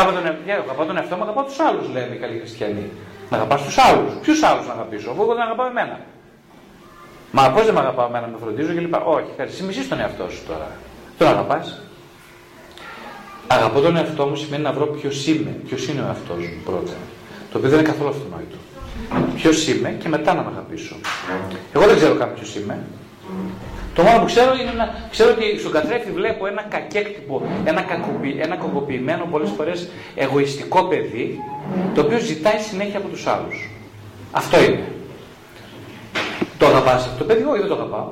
αγαπά τον εαυτό μου, αγαπά τους άλλους, λένε οι καλοί χριστιανοί. Να αγαπάς τους άλλους. Ποιους άλλους να αγαπήσω, αφού εγώ δεν αγαπάω εμένα. Μα πώς δεν με αγαπάω εμένα, με φροντίζω κλπ. Όχι, συμμισείς τον εαυτό σου τώρα. Τον αγαπάς. Αγαπώ τον εαυτό μου σημαίνει να βρω ποιος είμαι. Ποιος είναι ο εαυτός μου πρώτα. Το οποίο δεν είναι καθόλου αυτονόητο. Ποιος είμαι και μετά να με αγαπήσω. Εγώ δεν ξέρω καν ποιος είμαι. Το μόνο που ξέρω είναι να ξέρω ότι στον καθρέφτη βλέπω ένα κακέκτυπο, ένα κακοποιημένο, πολλές φορές εγωιστικό παιδί, το οποίο ζητάει συνέχεια από τους άλλους. Αυτό είναι. Το αγαπάς αυτό το παιδί, όχι δεν το αγαπάω.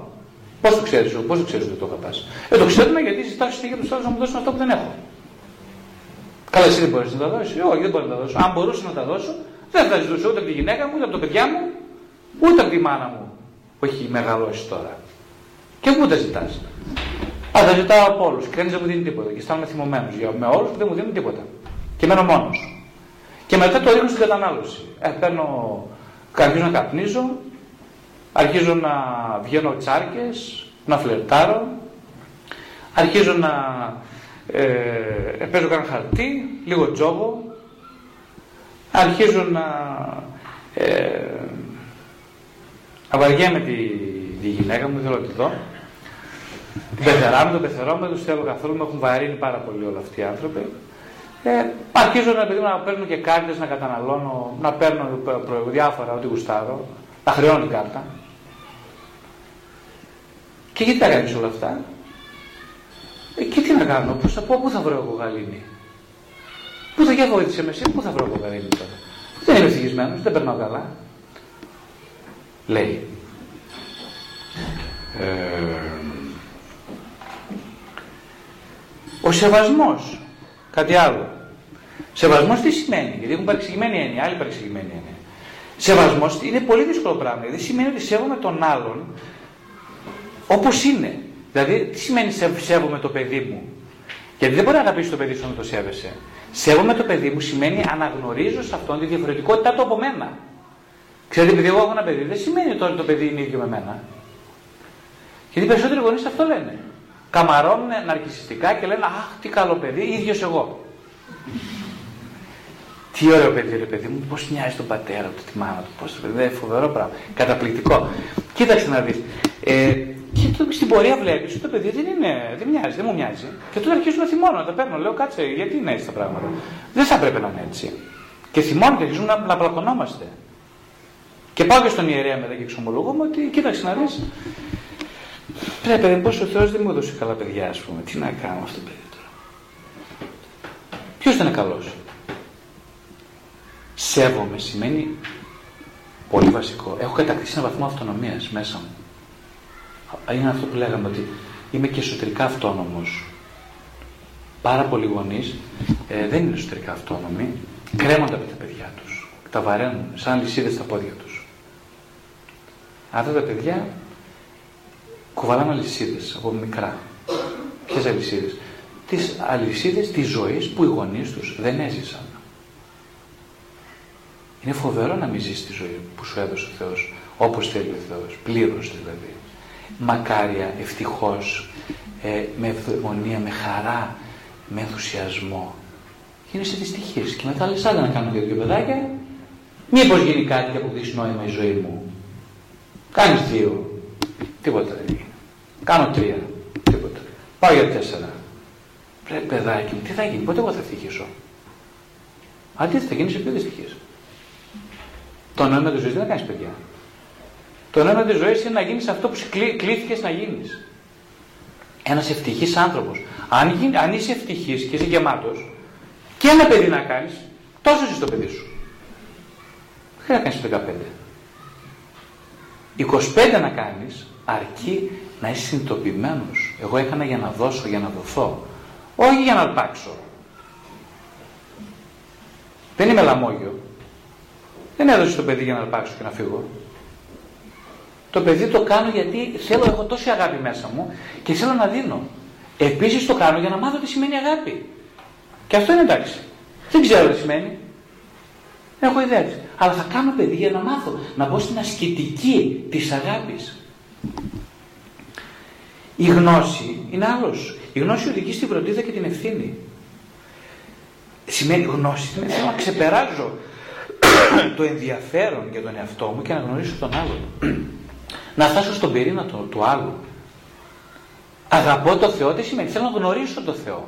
Πώς το ξέρεις, πώς το ξέρεις ότι το αγαπάς. Το ξέρουμε γιατί ζητάω συνέχεια τους άλλους να μου δώσουν αυτό που δεν έχω. Καλά, εσύ δεν μπορείς να τα δώσεις. Όχι, δεν μπορώ να τα δώσω. Αν μπορούσα να τα δώσω, δεν θα ζητούσα ούτε από τη γυναίκα μου, ούτε από τα παιδιά μου, ούτε από τη μάνα μου που έχει μεγαλώσει τώρα. Και εγώ τα ζητάς. Αλλά τα ζητάω από όλους. Και κανείς δεν μου δίνει τίποτα. Και αισθάνομαι θυμωμένος με όλους που δεν μου δίνουν τίποτα. Και μένω μόνος. Και μετά το ρίχνω στην κατανάλωση. Αρχίζω να καπνίζω, αρχίζω να βγαίνω τσάρκες, να φλερτάρω, αρχίζω να παίζω κανένα χαρτί, λίγο τζόγο, αρχίζω να βαριέμαι τη γυναίκα μου, θέλω να τη δω, την πεθερά μου, τον πεθερό μου, δεν τους θέλω καθόλου, με έχουν βαρύνει πάρα πολύ όλοι αυτοί οι άνθρωποι. Αρχίζω να παίρνω και κάρτες, να καταναλώνω, να παίρνω διάφορα, ό,τι γουστάρω, να χρεώνω την κάρτα. Και γιατί τα κάνεις όλα αυτά. Και τι να κάνω, πού θα βρω εγώ γαλήνη. Πού θα γεύω έτσι εμείς, πού θα βρω εγώ γαλήνη τώρα. Δεν είμαι ευτυχισμένος, δεν περνάω καλά. Λέει. Ο σεβασμός, κάτι άλλο. Σεβασμός τι σημαίνει, γιατί έχουν παρεξηγημένη έννοια, άλλη παρεξηγημένη έννοια. Σεβασμός είναι πολύ δύσκολο πράγμα, γιατί σημαίνει ότι σέβομαι τον άλλον όπως είναι. Δηλαδή, τι σημαίνει σέβομαι το παιδί μου? Γιατί δεν μπορεί να αγαπήσει το παιδί σου όταν το σέβεσαι. Σέβομαι το παιδί μου σημαίνει αναγνωρίζω σε αυτόν τη διαφορετικότητά του από μένα. Ξέρετε, επειδή εγώ έχω ένα παιδί, δεν σημαίνει ότι το παιδί είναι ίδιο με μένα. Γιατί οι περισσότεροι γονείς αυτό λένε. Καμαρώνουν ναρκισσιστικά και λένε αχ, τι καλό παιδί, ίδιος εγώ. Τι ωραίο παιδί, ρε παιδί μου, πώς νοιάζει τον πατέρα του, τη μάνα του, πώς το παιδί, φοβερό πράγμα. Καταπληκτικό. Κοίταξε να δεις. Στην πορεία βλέπεις ότι το παιδί δεν μοιάζει, δεν μου μοιάζει. Και τότε αρχίζω να θυμώνω, να τα παίρνω. Λέω κάτσε, γιατί είναι έτσι τα πράγματα. Δεν θα πρέπει να είναι έτσι. Και θυμώνω και αρχίζουμε να πλακωνόμαστε. Και πάω και στον ιερέα μετά και εξομολογώ μου ότι κοίταξε να δεις. Πρέπει, πως ο Θεός δεν μου έδωσε καλά παιδιά, ας πούμε. Τι να κάνω αυτό το παιδί τώρα. Ποιος ήταν καλός? Σέβομαι σημαίνει πολύ βασικό. Έχω κατακτήσει έναν βαθμό αυτονομίας μέσα μου. Είναι αυτό που λέγαμε, ότι είμαι και εσωτερικά αυτόνομος. Πάρα πολλοί γονείς δεν είναι εσωτερικά αυτόνομοι. Κρέμονται από τα παιδιά τους. Τα βαραίνουν σαν λυσίδες στα πόδια τους. Αυτά τα παιδιά κουβαλάμε αλυσίδες από μικρά. Ποιες αλυσίδες? Τις αλυσίδες της ζωής που οι γονείς τους δεν έζησαν. Είναι φοβερό να μην ζεις τη ζωή που σου έδωσε ο Θεός, όπως θέλει ο Θεός, πλήρως δηλαδή. Μακάρια, ευτυχώς, με ευδαιμονία, με χαρά, με ενθουσιασμό. Γίνεσαι δυστυχής και μετά λες άντε να κάνω δύο παιδάκια, μήπως γίνει κάτι και αποκτήσει νόημα η ζωή μου. Κάνεις δύο, τίποτα δεν γίνει. Κάνω τρία, τίποτα. Πάω για τέσσερα. Πρέπει παιδάκι μου, τι θα γίνει, πότε εγώ θα ευτυχήσω? Αντίθετα, γίνεσαι πιο δυστυχής. Το νόημα της ζωής δεν θα κάνεις παιδιά. Το νόημα της ζωής είναι να γίνεις αυτό που κλήθηκες να γίνεις. Ένας ευτυχής άνθρωπος. Αν είσαι ευτυχής και είσαι γεμάτος, και ένα παιδί να κάνεις, τόσο είσαι το παιδί σου. Δεν χρειάζεται να κάνεις 15. 25 να κάνεις, αρκεί να είσαι συνειδητοποιημένος. Εγώ έκανα για να δώσω, για να δοθώ. Όχι για να αρπάξω. Δεν είμαι λαμόγιο. Δεν έδωσε το παιδί για να αρπάξω και να φύγω. Το παιδί το κάνω γιατί θέλω, έχω τόση αγάπη μέσα μου και θέλω να δίνω. Επίσης το κάνω για να μάθω τι σημαίνει αγάπη. Και αυτό είναι εντάξει. Δεν ξέρω τι σημαίνει. Έχω ιδέα. Αλλά θα κάνω παιδί για να μάθω. Να μπω στην ασκητική της αγάπης. Η γνώση είναι άλλος. Η γνώση οδηγεί στην φροντίδα και την ευθύνη. Σημαίνει γνώση. Θέλω να ξεπεράζω το ενδιαφέρον για τον εαυτό μου και να γνωρίσω τον άλλον. Να φτάσω στον πυρήνα του άλλου. Αγαπώ το Θεό, τι σημαίνει? Θέλω να γνωρίσω το Θεό.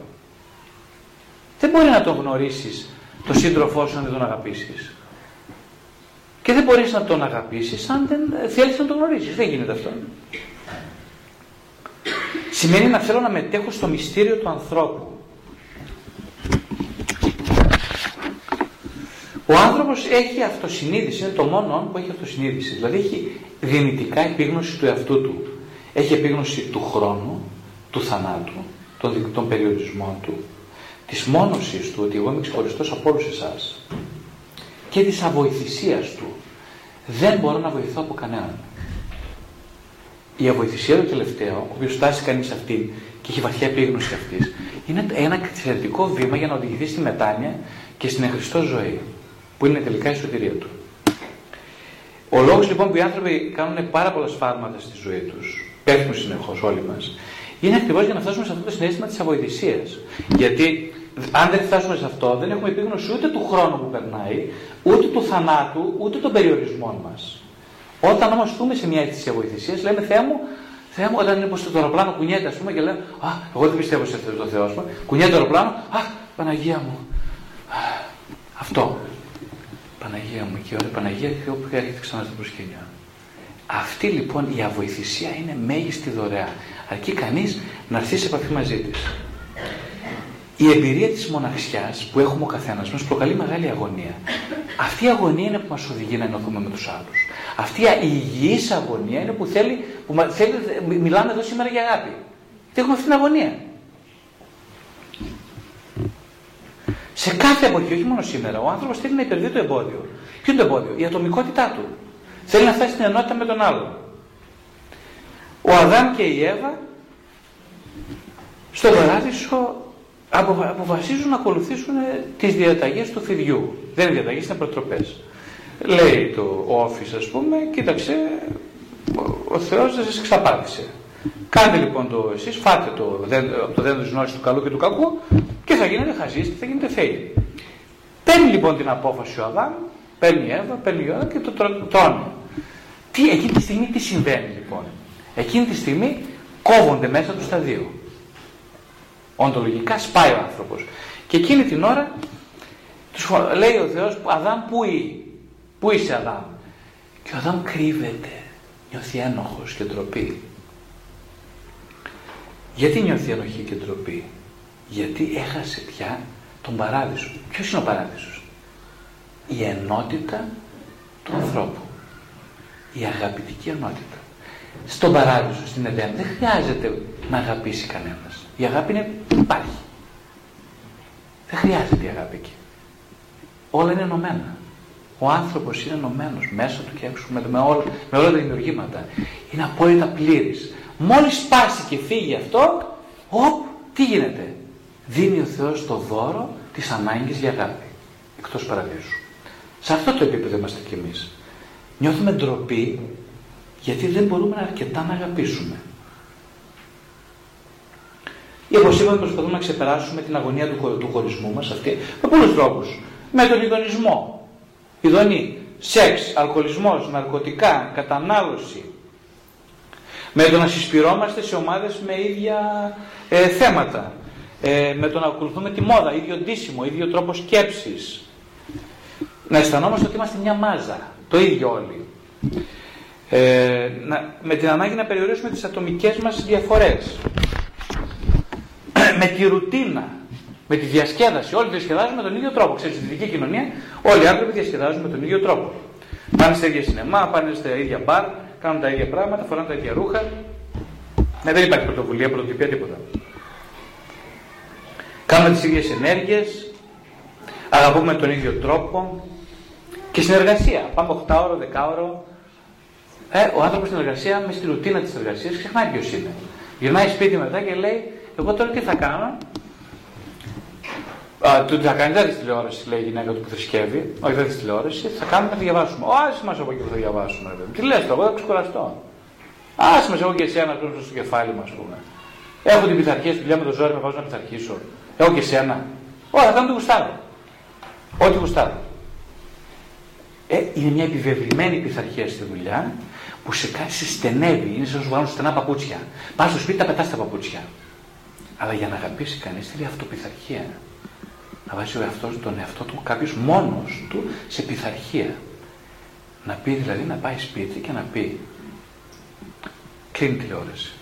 Δεν μπορεί να τον γνωρίσεις τον σύντροφό σου αν δεν τον αγαπήσεις. Και δεν μπορείς να τον αγαπήσεις αν δεν θέλεις να τον γνωρίσεις. Δεν γίνεται αυτό. Σημαίνει να θέλω να μετέχω στο μυστήριο του ανθρώπου. Ο άνθρωπος έχει αυτοσυνείδηση, είναι το μόνο που έχει αυτοσυνείδηση. Δηλαδή έχει δυνητικά επίγνωση του εαυτού του. Έχει επίγνωση του χρόνου, του θανάτου, των περιορισμών του, της μόνωσης του, ότι εγώ είμαι ξεχωριστός από όλους εσάς, και της αβοηθησίας του. Δεν μπορώ να βοηθώ από κανέναν. Η αβοηθησία του τελευταίο, ο οποίος φτάσει κανείς αυτήν και έχει βαθιά επίγνωση αυτής, είναι ένα εξαιρετικό βήμα για να οδηγηθεί στη μετάνοια και στην εχριστό ζωή, που είναι τελικά η σωτηρία του. Ο λόγος λοιπόν που οι άνθρωποι κάνουν πάρα πολλά σφάλματα στη ζωή τους, πέφτουν συνεχώς όλοι μας, είναι ακριβώς για να φτάσουμε σε αυτό το συνέστημα της αβοηθησίας. Γιατί αν δεν φτάσουμε σε αυτό, δεν έχουμε επίγνωση ούτε του χρόνου που περνάει, ούτε του θανάτου, ούτε των περιορισμών μας. Όταν όμως δούμε σε μια αίσθηση αβοηθησίας, λέμε Θεέ μου, όταν είναι πως το αεροπλάνο κουνιέται, ας πούμε, και λέμε α, εγώ δεν πιστεύω σε αυτό το Θεό, ας πούμε, κουνιέται το αεροπλάνο, α, Παναγία μου. Αυτό. Παναγία μου, και ωραία Παναγία, και όπου έρχεται ξανά στο προσκήνιο. Αυτή λοιπόν η αβοηθησία είναι μέγιστη δωρεά. Αρκεί κανείς να έρθει σε επαφή μαζί της. Η εμπειρία της μοναξιάς που έχουμε ο καθένας μας προκαλεί μεγάλη αγωνία. Αυτή η αγωνία είναι που μας οδηγεί να ενωθούμε με τους άλλους. Αυτή η υγιής αγωνία είναι που θέλει, μιλάμε εδώ σήμερα για αγάπη. Δεν έχουμε αυτή την αγωνία. Σε κάθε εποχή, όχι μόνο σήμερα, ο άνθρωπος θέλει να υπερβεί το εμπόδιο. Ποιο είναι το εμπόδιο? Η ατομικότητά του. Θέλει να φτάσει στην ενότητα με τον άλλον. ο Αδάμ και η Εύα στο παράδεισο αποφασίζουν να ακολουθήσουν τις διαταγές του φιδιού. Δεν είναι διαταγές, είναι προτροπές. Λέει ο Όφης, ας πούμε, κοίταξε, ο Θεός σας εξαπάτησε. Κάντε λοιπόν εσείς, φάτε από το δέντρο της γνώσης του καλού και του κακού και θα γίνετε χαζείς και θα γίνετε φέοι. Παίρνει λοιπόν την απόφαση ο Αδάμ, παίρνει η Εύα, παίρνει η Εύα και το τρώνε. Εκείνη τη στιγμή τι συμβαίνει λοιπόν? Εκείνη τη στιγμή κόβονται μέσα τους τα δύο. Οντολογικά σπάει ο άνθρωπος. Και εκείνη την ώρα τους λέει ο Θεός, Αδάμ πού είσαι Αδάμ? Και ο Αδάμ κρύβεται, νιώθει ένοχος και ντροπή. Γιατί νιώθει ενοχή και ντροπή? Γιατί έχασε πια τον παράδεισο. Ποιος είναι ο παράδεισος? Η ενότητα του ανθρώπου. Η αγαπητική ενότητα. Στον παράδεισο, στην Εδέμ, δεν χρειάζεται να αγαπήσει κανένας. Η αγάπη είναι υπάρχει. Δεν χρειάζεται η αγάπη εκεί. Όλα είναι ενωμένα. Ο άνθρωπος είναι ενωμένος μέσα του και έξω με όλα τα δημιουργήματα. Είναι απόλυτα πλήρης. Μόλις σπάσει και φύγει αυτό, τι γίνεται? Δίνει ο Θεός το δώρο της ανάγκης για αγάπη. Εκτός παραδείσου. Σε αυτό το επίπεδο είμαστε κι εμείς. Νιώθουμε ντροπή γιατί δεν μπορούμε αρκετά να αγαπήσουμε. Ή όπως είπαμε, προσπαθούμε να ξεπεράσουμε την αγωνία του χωρισμού μας αυτή με πολλούς τρόπους. Με τον ειδονισμό. Ειδονή, σεξ, αλκοολισμός, ναρκωτικά, κατανάλωση. Με το να συσπηρώμαστε σε ομάδες με ίδια θέματα. Με το να ακολουθούμε τη μόδα, ίδιο ντύσιμο, ίδιο τρόπο σκέψης. Να αισθανόμαστε ότι είμαστε μια μάζα. Το ίδιο όλοι. Με την ανάγκη να περιορίσουμε τις ατομικές μας διαφορές. Με τη ρουτίνα, με τη διασκέδαση. Όλοι διασκεδάζουν με τον ίδιο τρόπο. Ξέρετε, στη δυτική κοινωνία όλοι οι άνθρωποι διασκεδάζουν με τον ίδιο τρόπο. Πάνε στα ίδια σινεμά, πάνε στα ίδια μπαρ, κάνουν τα ίδια πράγματα, φοράνε τα ίδια ρούχα. Δεν υπάρχει πρωτοβουλία, πρωτοτυπία, τίποτα. Κάνουμε τις ίδιες ενέργειες, αγαπούμε τον ίδιο τρόπο. Και συνεργασία. Πάμε 8ωρο, 10ωρο. Ο άνθρωπος στην εργασία, με στη ρουτίνα της εργασίας, ξεχνάει ποιος είναι. Γυρνάει σπίτι μετά και λέει, εγώ τώρα τι θα κάνω? Του θα κάνει, δεν θα δεις τηλεόραση, λέει η γυναίκα του που θρησκεύει. Όχι, δεν θα δεις τηλεόραση, θα κάνουμε να διαβάσουμε. Άσε μας από εκεί που θα διαβάσουμε, ρε παιδί. Τι λες τώρα, εγώ θα ξεκουραστώ. Άσε μας, εγώ και εσένα, κρούζω στο κεφάλι μας, πούμε. Έχω την πειθαρχία στη δουλειά με το ζόρι, με βάζω να πειθαρχήσω. Εγώ και εσένα. Όλα, θα κάνω ό,τι γουστάρω. Ό,τι γουστάρω. Είναι μια επιβεβλημένη πειθαρχία στη δουλειά που σε κάνει, σε στενεύει. Είναι σαν να σου βάλουν στενά παπούτσια. Πας στο σπίτι, τα πετάς τα παπούτσια. Αλλά για να αγαπήσει κανείς θέλει αυτοπειθαρχία. Να βάζει τον εαυτό του κάποιος μόνος του σε πειθαρχία. Να πει δηλαδή, να πάει σπίτι και να πει, κλείνει τηλεόραση.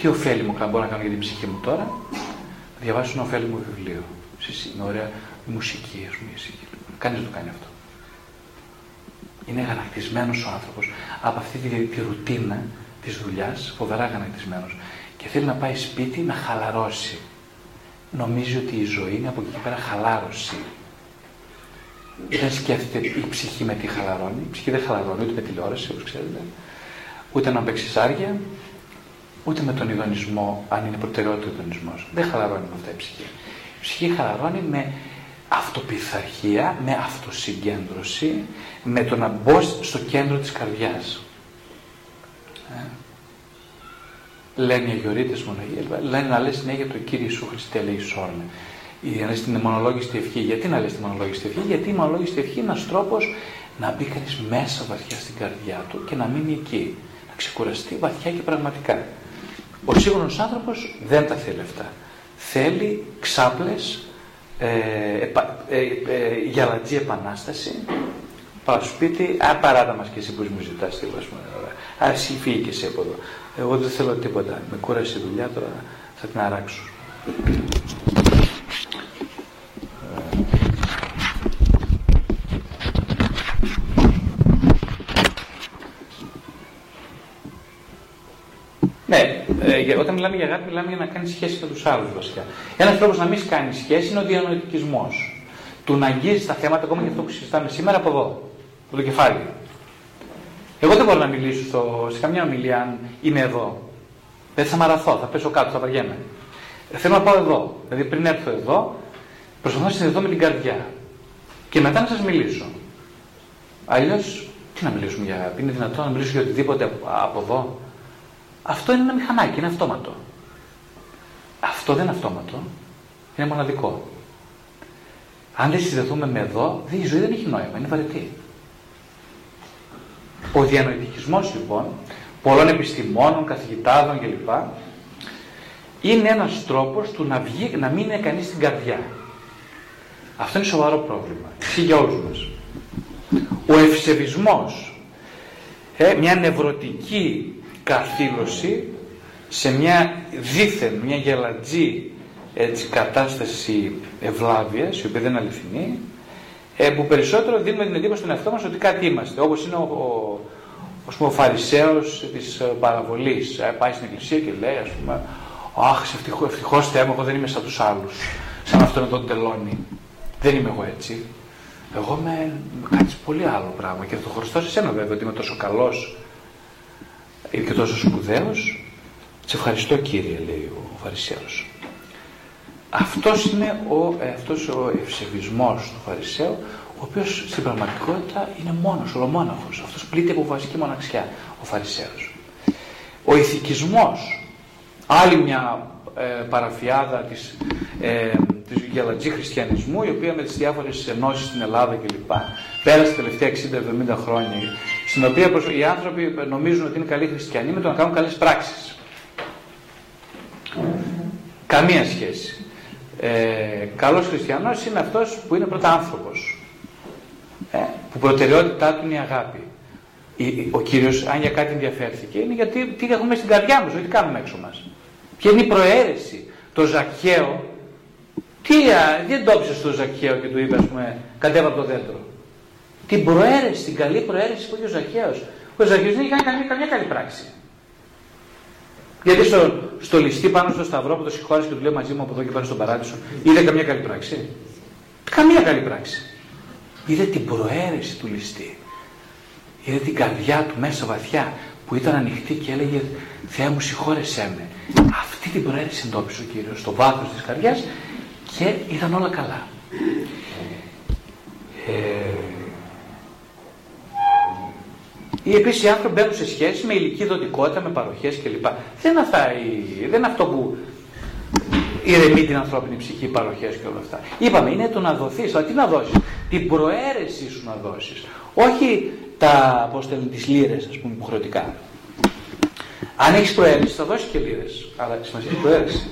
Τι ωφέλη μου μπορώ να κάνω για την ψυχή μου τώρα? Να διαβάσω ένα ωφέλη μου βιβλίο. Είναι ωραία η μουσική, ας πούμε, η ησυχία. Κανείς δεν το κάνει αυτό. Είναι αγανακτισμένος ο άνθρωπος από αυτή τη ρουτίνα της δουλειάς, φοβερά αγανακτισμένος. Και θέλει να πάει σπίτι να χαλαρώσει. Νομίζει ότι η ζωή είναι από εκεί πέρα χαλάρωση. Δεν σκέφτεται η ψυχή με τι χαλαρώνει. Η ψυχή δεν χαλαρώνει ούτε με τηλεόραση, όπως ξέρετε, ούτε να παίξει σάρια, ούτε με τον ειδονισμό, αν είναι προτεραιότητα ο ειδονισμός. Δεν χαλαρώνει με αυτά η ψυχή. Η ψυχή χαλαρώνει με αυτοπιθαρχία, με αυτοσυγκέντρωση, με το να μπω στο κέντρο της καρδιάς. Λένε οι αγιορείτες μοναχοί, λένε να λες συνέχεια το Κύριε Ιησού Χριστέ, ελεησόν με. Για να λες την μονολόγιστη ευχή. Γιατί να λες την μονολόγιστη ευχή? Γιατί η μονολόγιστη ευχή είναι ένας τρόπος να μπει κανείς μέσα βαθιά στην καρδιά του και να μείνει εκεί. Να ξεκουραστεί βαθιά και πραγματικά. Ο σύγχρονος άνθρωπος δεν τα θέλει αυτά. Θέλει ξάπλες, γυαλατζή επανάσταση, πάω σπίτι, παράτα μας και εσύ που μου ζητάς τίποτα, α, εσύ φύγει και εσύ από εδώ, εγώ δεν θέλω τίποτα, με κούρασε η δουλειά, τώρα θα την αράξω. Ναι, όταν μιλάμε για αγάπη, μιλάμε για να κάνεις σχέση με τους άλλους βασικά. Ένας τρόπος να μην κάνεις σχέση είναι ο διανοητικισμός. Του να αγγίζεις τα θέματα, ακόμα και αυτό που συζητάμε σήμερα, από εδώ, από το κεφάλι. Εγώ δεν μπορώ να μιλήσω σε καμιά ομιλία αν είμαι εδώ. Δεν θα μαραθώ, θα πέσω κάτω, θα βαριέμαι. Θέλω να πάω εδώ. Δηλαδή πριν έρθω εδώ, προσπαθώ να συνδεθώ με την καρδιά. Και μετά να σας μιλήσω. Αλλιώς, τι να μιλήσουμε για αγάπη, είναι δυνατόν να μιλήσω για οτιδήποτε από εδώ. Αυτό είναι ένα μηχανάκι, είναι αυτόματο. Αυτό δεν είναι αυτόματο. Είναι μοναδικό. Αν δεν συνδεθούμε με εδώ, η ζωή δεν έχει νόημα, είναι βαρετή. Ο διανοητικισμός λοιπόν, πολλών επιστημόνων, καθηγητάδων κλπ. Είναι ένας τρόπος του να μην είναι κανείς στην καρδιά. Αυτό είναι σοβαρό πρόβλημα. Ισχύει για όλους μας. Ο ευσεβισμός, μια νευρωτική καθήλωση σε μια δίθεν, μια γελατζή κατάσταση ευλάβειας, η οποία δεν είναι αληθινή, που περισσότερο δίνουμε την εντύπωση στον εαυτό μας ότι κάτι είμαστε. Όπως είναι ο Φαρισαίος της παραβολής. Πάει στην εκκλησία και λέει, ας πούμε, «Αχ, ευτυχώς Θεέ μου, εγώ δεν είμαι σαν τους άλλους. Σαν αυτόν εδώ τον τελώνει. Δεν είμαι εγώ έτσι. Εγώ είμαι κάτι πολύ άλλο πράγμα». Και το χωριστώ σε σένα βέβαια ότι είμαι τόσο καλός και τόσο σπουδαίος. «Σε ευχαριστώ Κύριε», λέει ο Φαρισαίος. Αυτός είναι ο ευσεβισμός του Φαρισαίου, ο οποίος στην πραγματικότητα είναι μόνος, ολομόναχος. Αυτός πλήττει από βασική μοναξιά, ο Φαρισαίος. Ο ηθικισμός, άλλη μια παραφιάδα της γελατζή χριστιανισμού, η οποία με τις διάφορες ενώσεις στην Ελλάδα κλπ. Πέρασε τα τελευταία 60-70 χρόνια, στην οποία οι άνθρωποι νομίζουν ότι είναι καλοί χριστιανοί με το να κάνουν καλές πράξεις. Καμία σχέση. Καλός χριστιανός είναι αυτός που είναι πρώτα άνθρωπος, που προτεραιότητά του είναι η αγάπη. Ο Κύριος, αν για κάτι ενδιαφέρθηκε, είναι γιατί τι έχουμε στην καρδιά μας, όχι τι κάνουμε έξω μας. Ποια είναι η προαίρεση. Το Ζακχαίο, δεν τόψες το Ζακχαίο και του είπε, ας πούμε, κατέβα από το δέντρο. Την προαίρεση, την καλή προαίρεση που είχε ο Ζακχαίος. Ο Ζακχαίος δεν είχε κάνει καμιά καλή πράξη. Γιατί στο ληστή πάνω στο σταυρό που το συγχώρησε και του λέει μαζί μου από εδώ και πάνω στον παράδεισο, είδε καμία καλή πράξη. Καμία καλή πράξη. Είδε την προαίρεση του ληστή. Είδε την καρδιά του μέσα βαθιά που ήταν ανοιχτή και έλεγε «Θεέ μου, συγχώρεσέ με». Αυτή την προαίρεση εντόπισε ο Κύριος στο βάθος της καρδιάς και ήταν όλα καλά. Επίσης οι άνθρωποι μπαίνουν σε σχέση με ηλική δοτικότητα, με παροχές κλπ. Δεν είναι αυτό που ηρεμεί την ανθρώπινη ψυχή, οι παροχές και όλα αυτά. Είπαμε, είναι το να δοθείς, αλλά τι να δώσεις, την προαίρεσή σου να δώσεις. Όχι τις λίρες, ας πούμε, υποχρεωτικά. Αν έχεις προαίρεση, θα δώσεις και λίρες, αλλά σημασία έχει προαίρεση.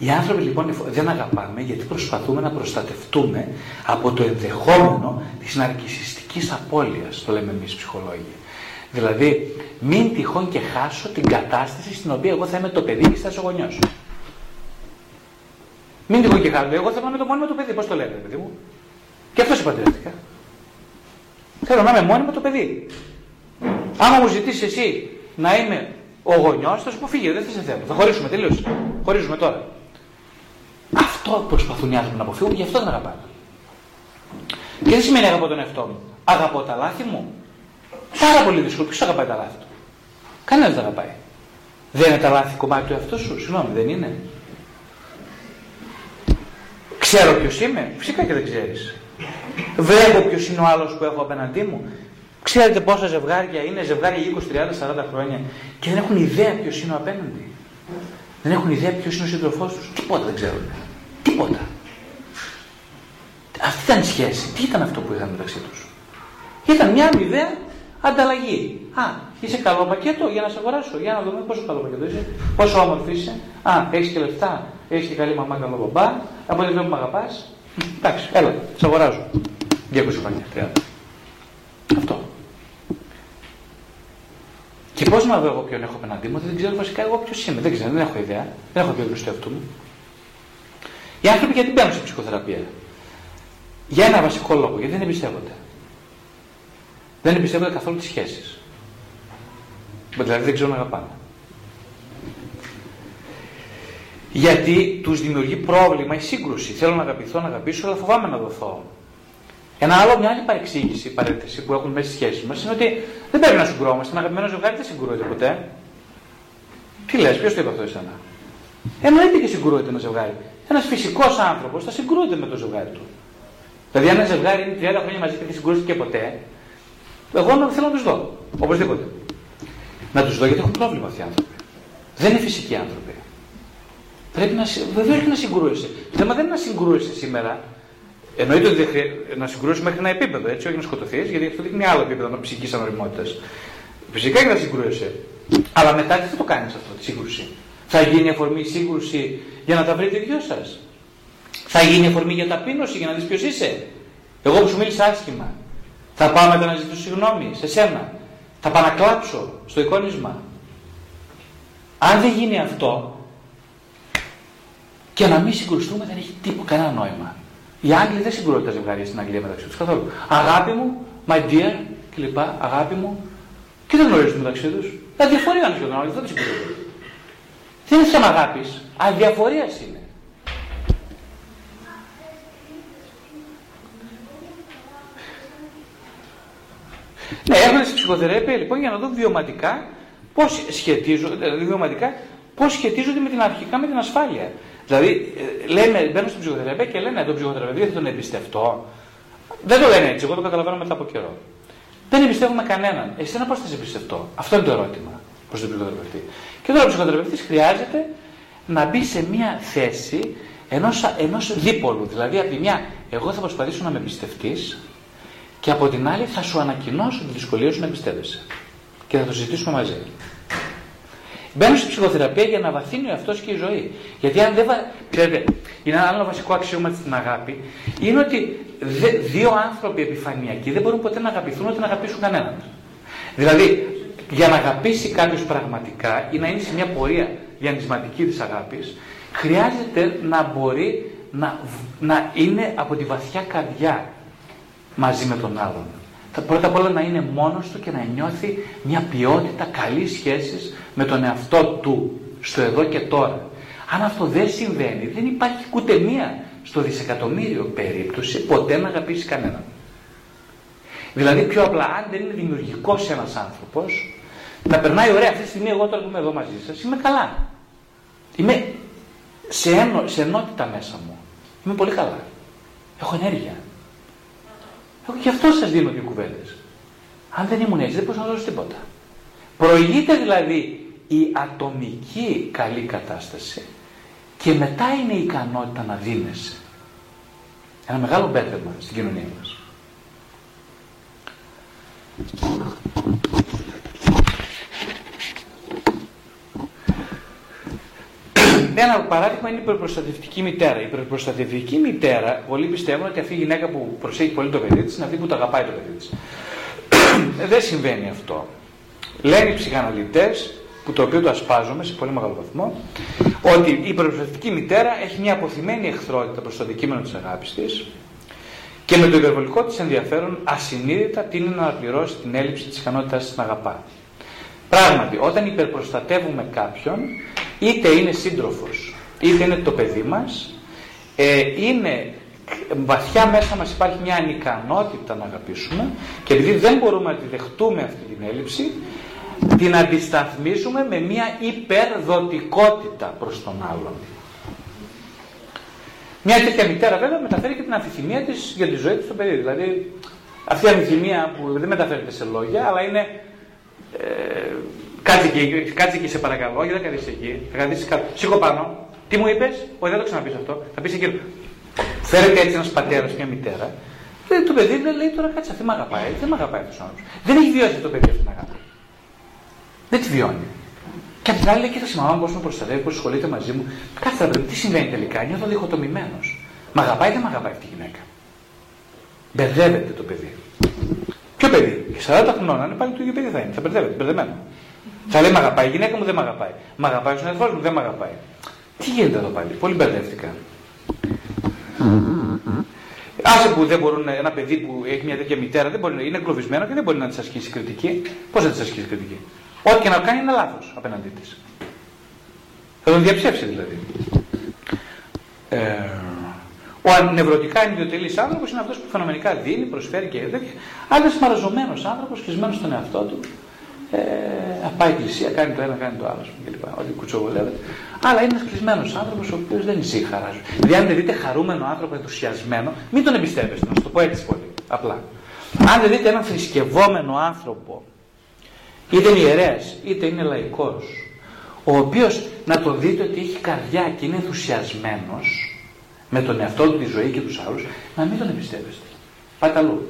Οι άνθρωποι λοιπόν δεν αγαπάμε γιατί προσπαθούμε να προστατευτούμε από το ενδεχόμενο της ναρκισσιστικής απώλειας, το λέμε εμείς ψυχολόγοι. Δηλαδή, μην τυχόν και χάσω την κατάσταση στην οποία εγώ θα είμαι το παιδί και θα είσαι ο γονιός. Μην τυχόν και χάσω, εγώ θα είμαι μόνο με το παιδί, πώς το λέμε παιδί μου. Και αυτό σε παντρεύτηκα. Θέλω να είμαι μόνο με το παιδί. Άμα μου ζητήσεις εσύ να είμαι ο γονιός, θα σου πω φύγε, δεν θα σε θέλω, θα χωρίσουμε, τελείωσε. Χωρίζουμε τώρα. Αυτό προσπαθούν οι άνθρωποι να αποφύγουν, γι' αυτό δεν αγαπάνε. Και δεν σημαίνει αγαπώ τον εαυτό μου. Αγαπώ τα λάθη μου. Πάρα πολύ δύσκολο. Ποιος αγαπάει τα λάθη του? Κανένας δεν αγαπάει. Δεν είναι τα λάθη κομμάτι του εαυτού σου? Συγγνώμη, δεν είναι. Ξέρω ποιος είμαι? Φυσικά και δεν ξέρεις. Βλέπω ποιος είναι ο άλλος που έχω απέναντί μου. Ξέρετε πόσα ζευγάρια είναι, ζευγάρια 20, 30, 40 χρόνια και δεν έχουν ιδέα ποιος είναι ο απέναντι. Δεν έχουν ιδέα ποιος είναι ο σύντροφός τους. Τίποτα δεν ξέρουν. Τίποτα. Αυτή ήταν η σχέση. Τι ήταν αυτό που είχαν μεταξύ τους? Ήταν μια μηδέα ανταλλαγή. Α, είσαι καλό πακέτο, για να σε αγοράσω. Για να δούμε πόσο καλό πακέτο είσαι. Πόσο όμορφη είσαι. Α, έχεις και λεφτά. Έχεις και καλή μαμά, καλό μπαμπά. Από ό,τι βλέπω μ' αγαπάς. Εντάξει, έλα, σε αγοράζω. 200 χρόνια, 30. Αυτό. Και πώς να δω εγώ ποιον έχω απέναντί μου? Δεν ξέρω βασικά εγώ ποιος είμαι. Δεν ξέρω, δεν έχω ιδέα. Δεν έχω ιδέα του εαυτού μου. Οι άνθρωποι γιατί μπαίνουν σε ψυχοθεραπεία? Για ένα βασικό λόγο. Γιατί δεν εμπιστεύονται. Δεν εμπιστεύονται καθόλου τις σχέσεις. Δηλαδή δεν ξέρουν να αγαπάνε. Γιατί τους δημιουργεί πρόβλημα η σύγκρουση. Θέλω να αγαπηθώ, να αγαπήσω, αλλά φοβάμαι να δοθώ. Μια άλλη παρεξήγηση, παρένθεση που έχουν μέσα στις σχέσεις μας είναι ότι δεν πρέπει να συγκρούμαστε. Ένα αγαπημένο ζευγάρι δεν συγκρούεται ποτέ. Τι λες, ποιος το είπε αυτό εσένα? Εννοείται και συγκρούεται ένα ζευγάρι. Ένας φυσικός άνθρωπος θα συγκρούεται με το ζευγάρι του. Δηλαδή, αν ένα ζευγάρι είναι 30 χρόνια μαζί και δεν συγκρούστηκε ποτέ, εγώ θέλω να τους δω. Οπωσδήποτε. Να τους δω γιατί έχουν πρόβλημα αυτοί οι άνθρωποι. Δεν είναι φυσικοί άνθρωποι. Πρέπει να, βεβαίως και να συγκρούεσαι. Το θέμα δεν είναι να συγκρούεσαι σήμερα. Εννοείται ότι να συγκρούεσαι μέχρι ένα επίπεδο, έτσι, όχι να σκοτωθείς, γιατί αυτό δείχνει άλλο επίπεδο ψυχικής ανοριμότητας. Φυσικά και να συγκρούεσαι. Αλλά μετά τι θα το κάνεις αυτό, τη σύγκρουση? Θα γίνει αφορμή η σύγκρουση για να τα βρείτε οι δυο σας? Θα γίνει αφορμή για ταπείνωση, για να δεις ποιος είσαι? Εγώ που σου μίλησα άσχημα, θα πάω μετά να ζητήσω συγγνώμη σε σένα? Θα πάω να κλάψω στο εικόνισμα? Αν δεν γίνει αυτό, και να μην συγκρουστούμε δεν έχει τίποτα, κανένα νόημα. Οι Άγγλοι δεν συγκρούονται τα ζευγάρια στην Αγγλία μεταξύ τους καθόλου. Αγάπη μου, my dear κλπ. Αγάπη μου, και δεν γνωρίζουν μεταξύ τους. Αδιαφορία είναι σχεδόν όλοι, δεν τους συγκρούονται. Δεν είναι θέμα αγάπης, αδιαφορίας είναι. Ναι, έρχονται στη ψυχοθεραπεία λοιπόν για να δω βιωματικά πώς σχετίζονται, με την αρχικά με την ασφάλεια. Δηλαδή, μπαίνουν στην ψυχοθεραπεία και λένε τον ψυχοθεραπεία θα τον εμπιστευτώ. Δεν το λένε έτσι, εγώ το καταλαβαίνω μετά από καιρό. Δεν εμπιστεύουμε κανέναν. Εσένα πώς θα σε εμπιστευτώ? Αυτό είναι το ερώτημα προς τον ψυχοθεραπευτή. Και τώρα ο ψυχοθεραπευτής χρειάζεται να μπει σε μια θέση ενός δίπολου. Δηλαδή, από τη μια, εγώ θα προσπαθήσω να με εμπιστευτείς, και από την άλλη, θα σου ανακοινώσω τη δυσκολία σου να εμπιστεύεσαι. Και θα το συζητήσουμε μαζί. Μπαίνω στη ψυχοθεραπεία για να βαθύνει ο εαυτός και η ζωή. Γιατί αν δεν ξέρετε, είναι ένα άλλο βασικό αξίωμα στην αγάπη, είναι ότι δύο άνθρωποι επιφανειακοί δεν μπορούν ποτέ να αγαπηθούν ούτε να αγαπήσουν κανέναν. Δηλαδή, για να αγαπήσει κάποιος πραγματικά ή να είναι σε μια πορεία διανυσματική της αγάπης, χρειάζεται να μπορεί να είναι από τη βαθιά καρδιά μαζί με τον άλλον. Πρώτα απ' όλα να είναι μόνος του και να νιώθει μια ποιότητα καλής σχέσης με τον εαυτό του, στο εδώ και τώρα. Αν αυτό δεν συμβαίνει, δεν υπάρχει ούτε μία στο δισεκατομμύριο περίπτωση ποτέ να αγαπήσει κανέναν. Δηλαδή πιο απλά, αν δεν είναι δημιουργικός ένας άνθρωπος, να περνάει ωραία αυτή τη στιγμή, εγώ τώρα που είμαι εδώ μαζί σας, είμαι καλά. Είμαι σε ενότητα μέσα μου. Είμαι πολύ καλά. Έχω ενέργεια. Γι' αυτό σας δίνω δύο κουβέντες. Αν δεν ήμουν έτσι, δεν μπορούσα να δώσω τίποτα. Προηγείται δηλαδή η ατομική καλή κατάσταση και μετά είναι η ικανότητα να δίνεσαι. Ένα μεγάλο μπέρδεμα στην κοινωνία μας. Ένα παράδειγμα είναι η υπερπροστατευτική μητέρα. Η υπερπροστατευτική μητέρα, πολλοί πιστεύουν ότι αυτή η γυναίκα που προσέχει πολύ το παιδί της είναι αυτή που το αγαπάει το παιδί της. Δεν συμβαίνει αυτό. Λένε οι ψυχαναλυτές, που το οποίο το ασπάζομαι σε πολύ μεγάλο βαθμό, ότι η υπερπροστατευτική μητέρα έχει μια αποθυμένη εχθρότητα προς το αντικείμενο της αγάπης της και με το υπερβολικό της ενδιαφέρον ασυνείδητα τείνει να αναπληρώσει την έλλειψη της ικανότητας να αγαπά. Πράγματι, όταν υπερπροστατεύουμε κάποιον, είτε είναι σύντροφος, είτε είναι το παιδί μας, είναι βαθιά μέσα μας υπάρχει μια ανικανότητα να αγαπήσουμε και επειδή δεν μπορούμε να τη δεχτούμε αυτή την έλλειψη, την αντισταθμίζουμε με μια υπερδοτικότητα προς τον άλλον. Μια τέτοια μητέρα βέβαια μεταφέρει και την αμφιθυμία της για τη ζωή του στο παιδί. Δηλαδή αυτή η αμφιθυμία που δεν μεταφέρεται σε λόγια, αλλά είναι... Κάτσε εκεί, σε παρακαλώ. Όχι, δεν καθίσει εκεί. Θα καθίσει κάτω. Σήκω πάνω. Τι μου είπε? Όχι, δεν το ξαναπεί αυτό. Θα πει εκεί. Φέρεται έτσι ένα πατέρα, μια μητέρα. Το παιδί δεν λέει τώρα κάτσε. Αυτή με αγαπάει. Δεν με αγαπάει αυτό ο άνθρωπο. Δεν έχει βιώσει το παιδί αυτή την αγάπη. Δεν τη βιώνει. Και απ' την άλλη λέει: κοίταξε μαμά μου, πώ με προστατεύει, πώ ασχολείται μαζί μου. Κάθε βράδυ τι συμβαίνει τελικά? Νιώθω διχοτομημένο. Μ' αγαπάει, δεν με αγαπάει αυτή η γυναίκα. Μπερδεύεται το παιδί. Ποιο παιδί? Και 40 χρονών, αν πάλι το ίδιο παιδί θα είναι. Θα μπερδεύεται, μπερδεμένο. Θα λέει μ' αγαπάει, η γυναίκα μου δεν μ' αγαπάει. Μ' αγαπάει ο συναδελφός μου, δεν μ' αγαπάει. Τι γίνεται εδώ πάλι? Πολύ μπερδεύτηκα. Άσε που δεν μπορούν, ένα παιδί που έχει μια τέτοια μητέρα δεν μπορεί, είναι εγκλωβισμένο και δεν μπορεί να της ασκήσει κριτική. Πώς να της ασκήσει κριτική? Ό,τι και να κάνει είναι λάθος απέναντί της. Θα τον διαψεύσει δηλαδή. Ο νευρωτικά ενιδιοτελής άνθρωπος είναι αυτός που φαινομενικά δίνει, προσφέρει και τέτοια. Άλλος μαραζωμένος άνθρωπος, κλεισμένος στον εαυτό του, πάει εκκλησία, κάνει το ένα, κάνει το άλλο κλπ. Ότι κουτσοβολεύεται. Αλλά είναι ένας κλεισμένος άνθρωπος, ο οποίος δεν εισεί χαρά. Δηλαδή, αν δεν δείτε χαρούμενο άνθρωπο, ενθουσιασμένο, μην τον εμπιστεύεστε, να σου το πω έτσι πολύ απλά. Αν δεν δείτε έναν θρησκευόμενο άνθρωπο, είτε είναι ιερέας, είτε είναι λαϊκός, ο οποίος να τον δείτε ότι έχει καρδιά και είναι ενθουσιασμένος με τον εαυτό του, τη ζωή και τους άλλους, να μην τον εμπιστεύεστε. Πάτε αλλού.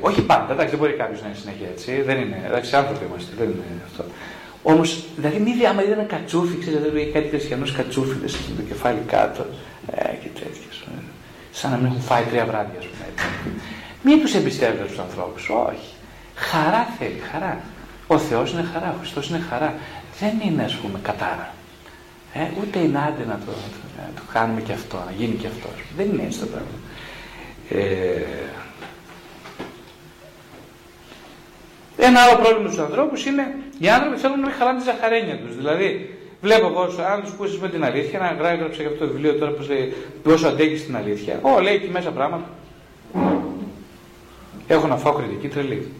Όχι πάντα, εντάξει, δεν μπορεί κάποιος να είναι συνέχεια έτσι, δεν είναι, εντάξει, άνθρωποι είμαστε, δεν είναι αυτό. Όμως, δηλαδή, μη άμα είδε ένα κατσούφι, ξέρετε, δηλαδή, έχει κάτι χριστιανούς κατσούφιδες, έχει το κεφάλι κάτω, και τέτοιες, σαν να μην έχουν φάει 3 βράδια, ας πούμε, έτσι. Μην τους εμπιστεύετε τους ανθρώπους, όχι. Χαρά θέλει, χαρά. Ο Θεός είναι χαρά, ο Χριστός είναι χαρά. Δεν είναι, ας πούμε, κατάρα. Ούτε είναι άντε να το κάνουμε και αυτό, να γίνει και αυτό. Δεν είναι έτσι το πράγμα. Ένα άλλο πρόβλημα στους ανθρώπους είναι οι άνθρωποι θέλουν να μην χαλάνε τη ζαχαρένια τους. Δηλαδή, βλέπω εγώ, αν τους ακούσεις με την αλήθεια, να γράψω αυτό το βιβλίο τώρα που λέει Πόσο αντέχεις την αλήθεια. Λέει εκεί μέσα πράγματα. Έχω να φάω κριτική τρελή.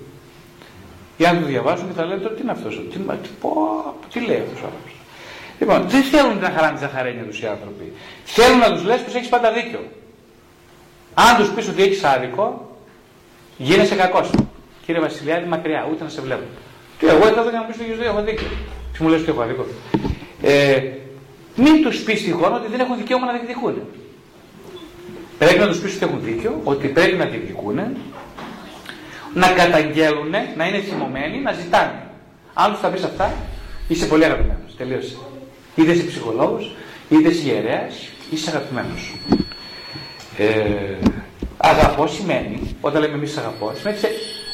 Οι άνθρωποι το διαβάζουν και θα λένε τώρα τι είναι αυτό, τι λέει αυτό ο άνθρωπος. Λοιπόν, δεν θέλουν να χαράνε τη ζαχαρένια τους οι άνθρωποι. Θέλουν να τους λες πως έχεις πάντα δίκιο. Αν τους πεις ότι έχεις άδικο, γίνεσαι κακός. Κύριε Βασιλειάδη, μακριά, ούτε να σε βλέπω. Και εγώ ήρθα εδώ για να πεις ότι έχω δίκιο. Τι μου λες ότι έχω δίκιο. Μην τους πεις τυχόν ότι δεν έχουν δικαίωμα να διεκδικούν. Πρέπει να τους πεις ότι έχουν δίκιο, ότι πρέπει να διεκδικούν, να καταγγέλουν, να είναι θυμωμένοι, να ζητάνε. Αν τους τα πεις αυτά, είσαι πολύ αγαπημένος. Τελείωσε. Είτε είσαι ψυχολόγος, είτε είσαι ιερέας, είσαι αγαπημένος. Αγαπώ σημαίνει, όταν λέμε εμείς αγαπώ, σημαίνει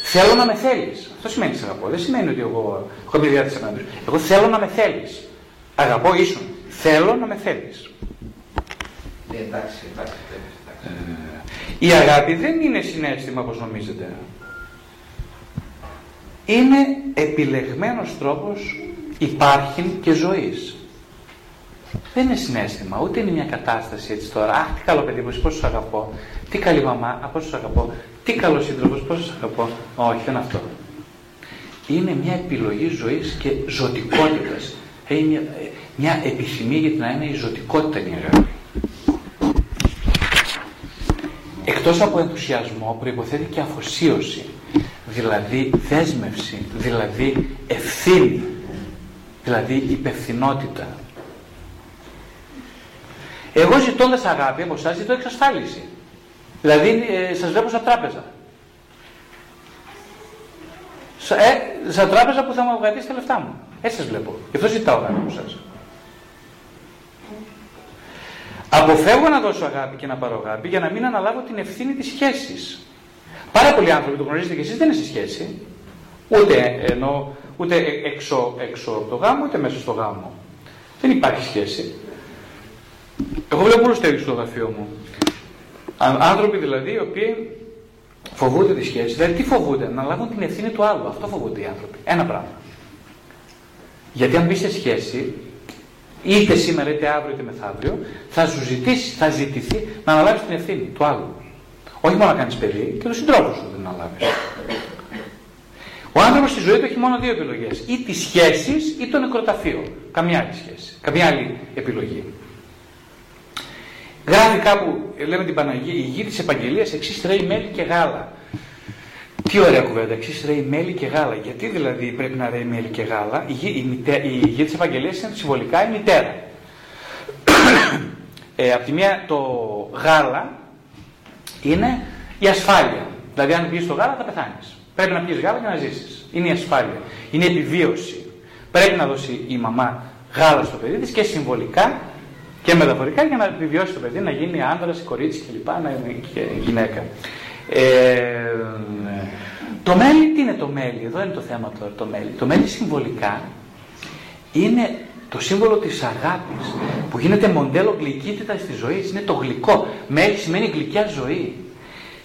θέλω να με θέλεις. Αυτό σημαίνει σε αγαπώ. Δεν σημαίνει ότι εγώ έχω μια διάθεση απέναντι. Εγώ θέλω να με θέλεις. Αγαπώ ίσον. Θέλω να με θέλεις. Εντάξει. Η αγάπη δεν είναι συναίσθημα όπως νομίζετε. Είναι επιλεγμένος τρόπος υπάρχειν και ζωής. Δεν είναι συναίσθημα, ούτε είναι μια κατάσταση έτσι τώρα. Αχ, τι καλό παιδί μου, πώς σας αγαπώ. Τι καλή μαμά, πώς σας αγαπώ. Τι καλό σύντροφος, πώς σας αγαπώ. Όχι, δεν είναι αυτό. Είναι μια επιλογή ζωής και ζωτικότητας. Είναι μια επιθυμία για την να είναι η ζωτικότητα η αγάπη. Εκτός από ενθουσιασμό προϋποθέτει και αφοσίωση. Δηλαδή δέσμευση, δηλαδή ευθύνη, δηλαδή υπευθυνότητα. Εγώ ζητώντας αγάπη από εσάς ζητώ εξασφάλιση. Δηλαδή σας βλέπω σαν τράπεζα. Σαν τράπεζα που θα μου βγατήσει τα λεφτά μου. Έτσι σας βλέπω. Γι' αυτό ζητάω αγάπη από εσάς. Αποφεύγω να δώσω αγάπη και να πάρω αγάπη για να μην αναλάβω την ευθύνη της σχέσης. Πάρα πολλοί άνθρωποι, το γνωρίζετε και εσείς, δεν είναι σε σχέση. Ούτε έξω από το γάμο, ούτε μέσα στο γάμο. Δεν υπάρχει σχέση. Εγώ βλέπω πολλούς τέτοιους στο γραφείο μου. Άνθρωποι δηλαδή οι οποίοι φοβούνται τη σχέση. Δηλαδή τι φοβούνται, να λάβουν την ευθύνη του άλλου. Αυτό φοβούνται οι άνθρωποι. Ένα πράγμα. Γιατί αν μπει σε σχέση, είτε σήμερα, είτε αύριο, είτε μεθαύριο, θα σου ζητήσει, θα ζητηθεί να αναλάβεις την ευθύνη του άλλου. Όχι μόνο να κάνεις παιδί, και τον συντρόφο σου δεν αναλάβεις. Ο άνθρωπος στη ζωή του έχει μόνο 2 επιλογές. Ή τις σχέσεις ή το νεκροταφείο. Καμιά άλλη σχέση. Καμιά άλλη επιλογή. Γράφει κάπου, λέμε την Παναγία, η γη της Επαγγελίας εξίστρεει μέλι και γάλα. Τι ωραία κουβέντα, εξίστρεει μέλι και γάλα. Γιατί δηλαδή πρέπει να ρέει μέλι και γάλα. Η γη της Επαγγελίας είναι συμβολικά η μητέρα. Απ' τη μία το γάλα είναι η ασφάλεια. Δηλαδή, αν πιείς το γάλα, θα πεθάνεις. Πρέπει να πιείς γάλα για να ζήσεις. Είναι η ασφάλεια. Είναι η επιβίωση. Πρέπει να δώσει η μαμά γάλα στο παιδί της και συμβολικά και μεταφορικά για να επιβιώσει το παιδί, να γίνει άνδρας, κορίτσι κλπ. Να είναι και γυναίκα. Το μέλι, τι είναι το μέλι, εδώ είναι το θέμα τώρα. Το μέλι. Το μέλι συμβολικά είναι το σύμβολο της αγάπης που γίνεται μοντέλο γλυκύτητας της ζωής. Είναι το γλυκό. Μέλι σημαίνει γλυκιά ζωή.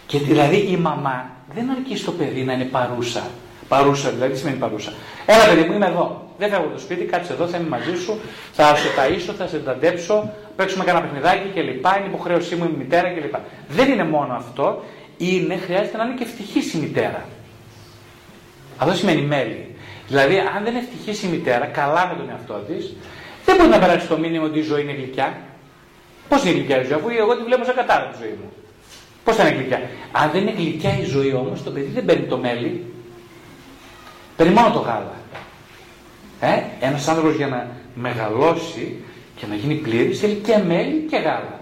Και δηλαδή η μαμά δεν αρκεί στο παιδί να είναι παρούσα. Παρούσα δηλαδή τι σημαίνει παρούσα. Έλα παιδί μου, είμαι εδώ. Δεν φεύγω από το σπίτι, κάτσε εδώ, θα είμαι μαζί σου, θα σε ταΐσω, θα σε ταντέψω, παίξουμε κανένα παιχνιδάκι κλπ. Είναι υποχρέωσή μου, η μητέρα κλπ. Δεν είναι μόνο αυτό, είναι, χρειάζεται να είναι και ευτυχής η μητέρα. Αυτό σημαίνει μέλη. Δηλαδή, αν δεν είναι ευτυχής η μητέρα, καλά με τον εαυτό της, δεν μπορεί να περάσει το μήνυμα ότι η ζωή είναι γλυκιά. Πώς είναι γλυκιά η ζωή, αφού εγώ τη βλέπω σαν κατάρα τη ζωή μου. Πώς θα είναι γλυκιά. Αν δεν είναι γλυκιά η ζωή όμως, το παιδί δεν παίρνει το μέλι, παίρνει μόνο το γάλα. Ένας άνθρωπος για να μεγαλώσει και να γίνει πλήρης θέλει και μέλι και γάλα.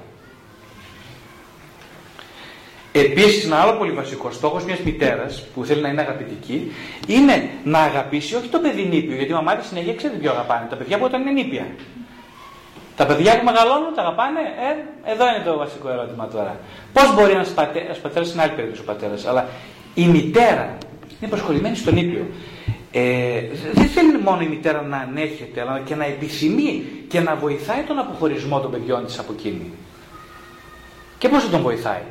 Επίσης, ένα άλλο πολύ βασικό στόχος μιας μητέρας που θέλει να είναι αγαπητική είναι να αγαπήσει όχι το παιδί νήπιο, γιατί η μαμά της συνέχεια ξέρει ποιο αγαπάνε. Τα παιδιά που όταν είναι νήπια. Τα παιδιά που μεγαλώνουν τα αγαπάνε, εδώ είναι το βασικό ερώτημα τώρα. Πώς μπορεί ένας πατέρας, είναι άλλη περίπτωση ο πατέρας, αλλά η μητέρα είναι προσχολημένη στο νήπιο. Δεν θέλει μόνο η μητέρα να ανέχεται, αλλά και να επιθυμεί και να βοηθάει τον αποχωρισμό των παιδιών της από εκείνη. Και πώς θα τον βοηθάει.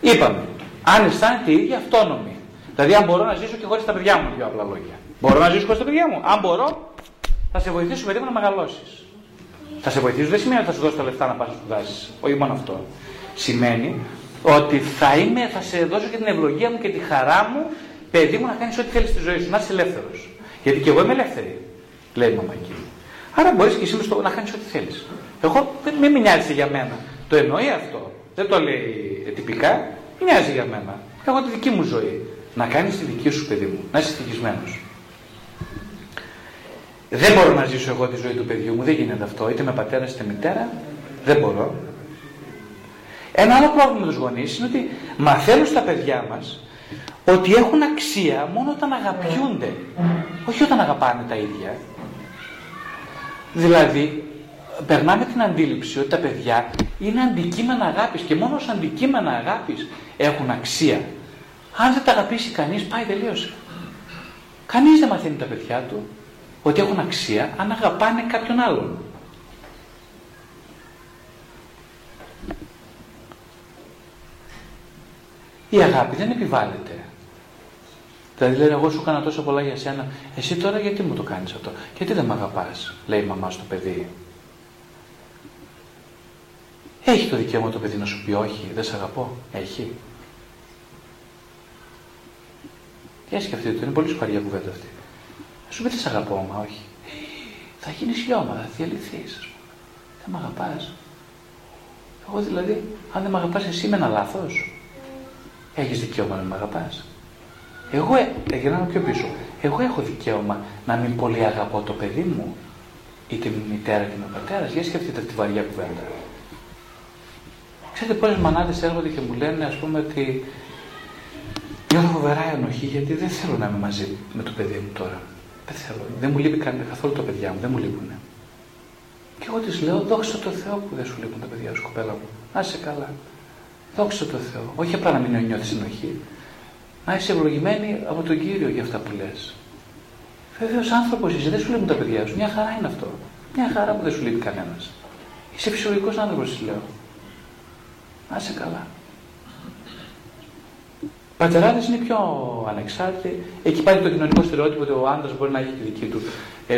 Είπαμε, αν αισθάνεται η ίδια αυτόνομη. Δηλαδή, αν μπορώ να ζήσω και χωρίς τα παιδιά μου, δύο απλά λόγια. Μπορώ να ζήσω χωρίς τα παιδιά μου. Αν μπορώ, θα σε βοηθήσω παιδί μου να μεγαλώσεις. Θα σε βοηθήσω δεν σημαίνει ότι θα σου δώσω τα λεφτά να πας να σπουδάσεις. Όχι μόνο αυτό. Σημαίνει ότι θα σε δώσω και την ευλογία μου και τη χαρά μου, παιδί μου, να κάνεις ό,τι θέλεις στη ζωή σου. Να είσαι ελεύθερος. Γιατί και εγώ είμαι ελεύθερη, λέει η μαμά εκείνη. Άρα μπορείς και εσύ να κάνεις ό,τι θέλεις. Εγώ δεν με νοιάζει για μένα. Το εννοεί αυτό. Δεν το λέει τυπικά, μοιάζει για μένα. Έχω τη δική μου ζωή. Να κάνεις τη δική σου, παιδί μου. Να είσαι ευτυχισμένος. Δεν μπορώ να ζήσω εγώ τη ζωή του παιδιού μου. Δεν γίνεται αυτό. Είτε με πατέρα είτε μητέρα. Δεν μπορώ. Ένα άλλο πρόβλημα με τους γονείς είναι ότι μαθαίνουν στα παιδιά μας ότι έχουν αξία μόνο όταν αγαπιούνται. Όχι όταν αγαπάνε τα ίδια. Δηλαδή, περνάμε την αντίληψη ότι τα παιδιά είναι αντικείμενα αγάπης και μόνο ως αντικείμενα αγάπης έχουν αξία. Αν δεν τα αγαπήσει κανείς, πάει τελείωσε. Κανείς δεν μαθαίνει τα παιδιά του ότι έχουν αξία αν αγαπάνε κάποιον άλλον. Η αγάπη δεν επιβάλλεται. Δηλαδή λένε, εγώ σου έκανα τόσο πολλά για σένα, εσύ τώρα γιατί μου το κάνεις αυτό, γιατί δεν με αγαπάς, λέει η μαμά στο παιδί. Έχει το δικαίωμα το παιδί να σου πει όχι, δεν σε αγαπώ. Έχει. Για σκεφτείτε το, είναι πολύ σοβαρή κουβέντα αυτή. Σου πει δεν σε αγαπώ, μα όχι. Θα γίνεις λιώμα, θα διαλυθείς, ας πούμε. Δεν με αγαπάς. Εγώ δηλαδή, αν δεν με αγαπάς εσύ είμαι ένα λάθος. Έχεις δικαίωμα να με αγαπάς. Εγώ, γυρνάω πιο πίσω, εγώ έχω δικαίωμα να μην πολύ αγαπώ το παιδί μου, είτε με μητέρα είτε με πατέρα. Για σκεφτείτε αυτή τη βαριά κουβέντα. Ξέρετε πολλές μανάδες έρχονται και μου λένε, ας πούμε, ότι νιώθω φοβερά ενοχή γιατί δεν θέλω να είμαι μαζί με το παιδί μου τώρα. Δεν θέλω. Δεν μου λείπει καθόλου τα παιδιά μου. Δεν μου λείπουνε. Και εγώ της λέω, δόξα τω Θεώ που δεν σου λείπουν τα παιδιά σου, κοπέλα μου. Να είσαι καλά. Δόξα τω Θεώ. Όχι απλά να μην νιώθεις ενοχή. Να είσαι ευλογημένη από τον Κύριο για αυτά που λες. Βέβαιος άνθρωπος είσαι. Δεν σου λείπουν τα παιδιά σου. Μια χαρά είναι αυτό. Μια χαρά που δεν σου λείπει κανένας. Είσαι φυσιολογικός άνθρωπος, της λέω. Να σε καλά. Πατεράδες είναι πιο ανεξάρτητοι. Εκεί πάλι το κοινωνικό στερεότυπο ότι ο άντρας μπορεί να έχει τη δική του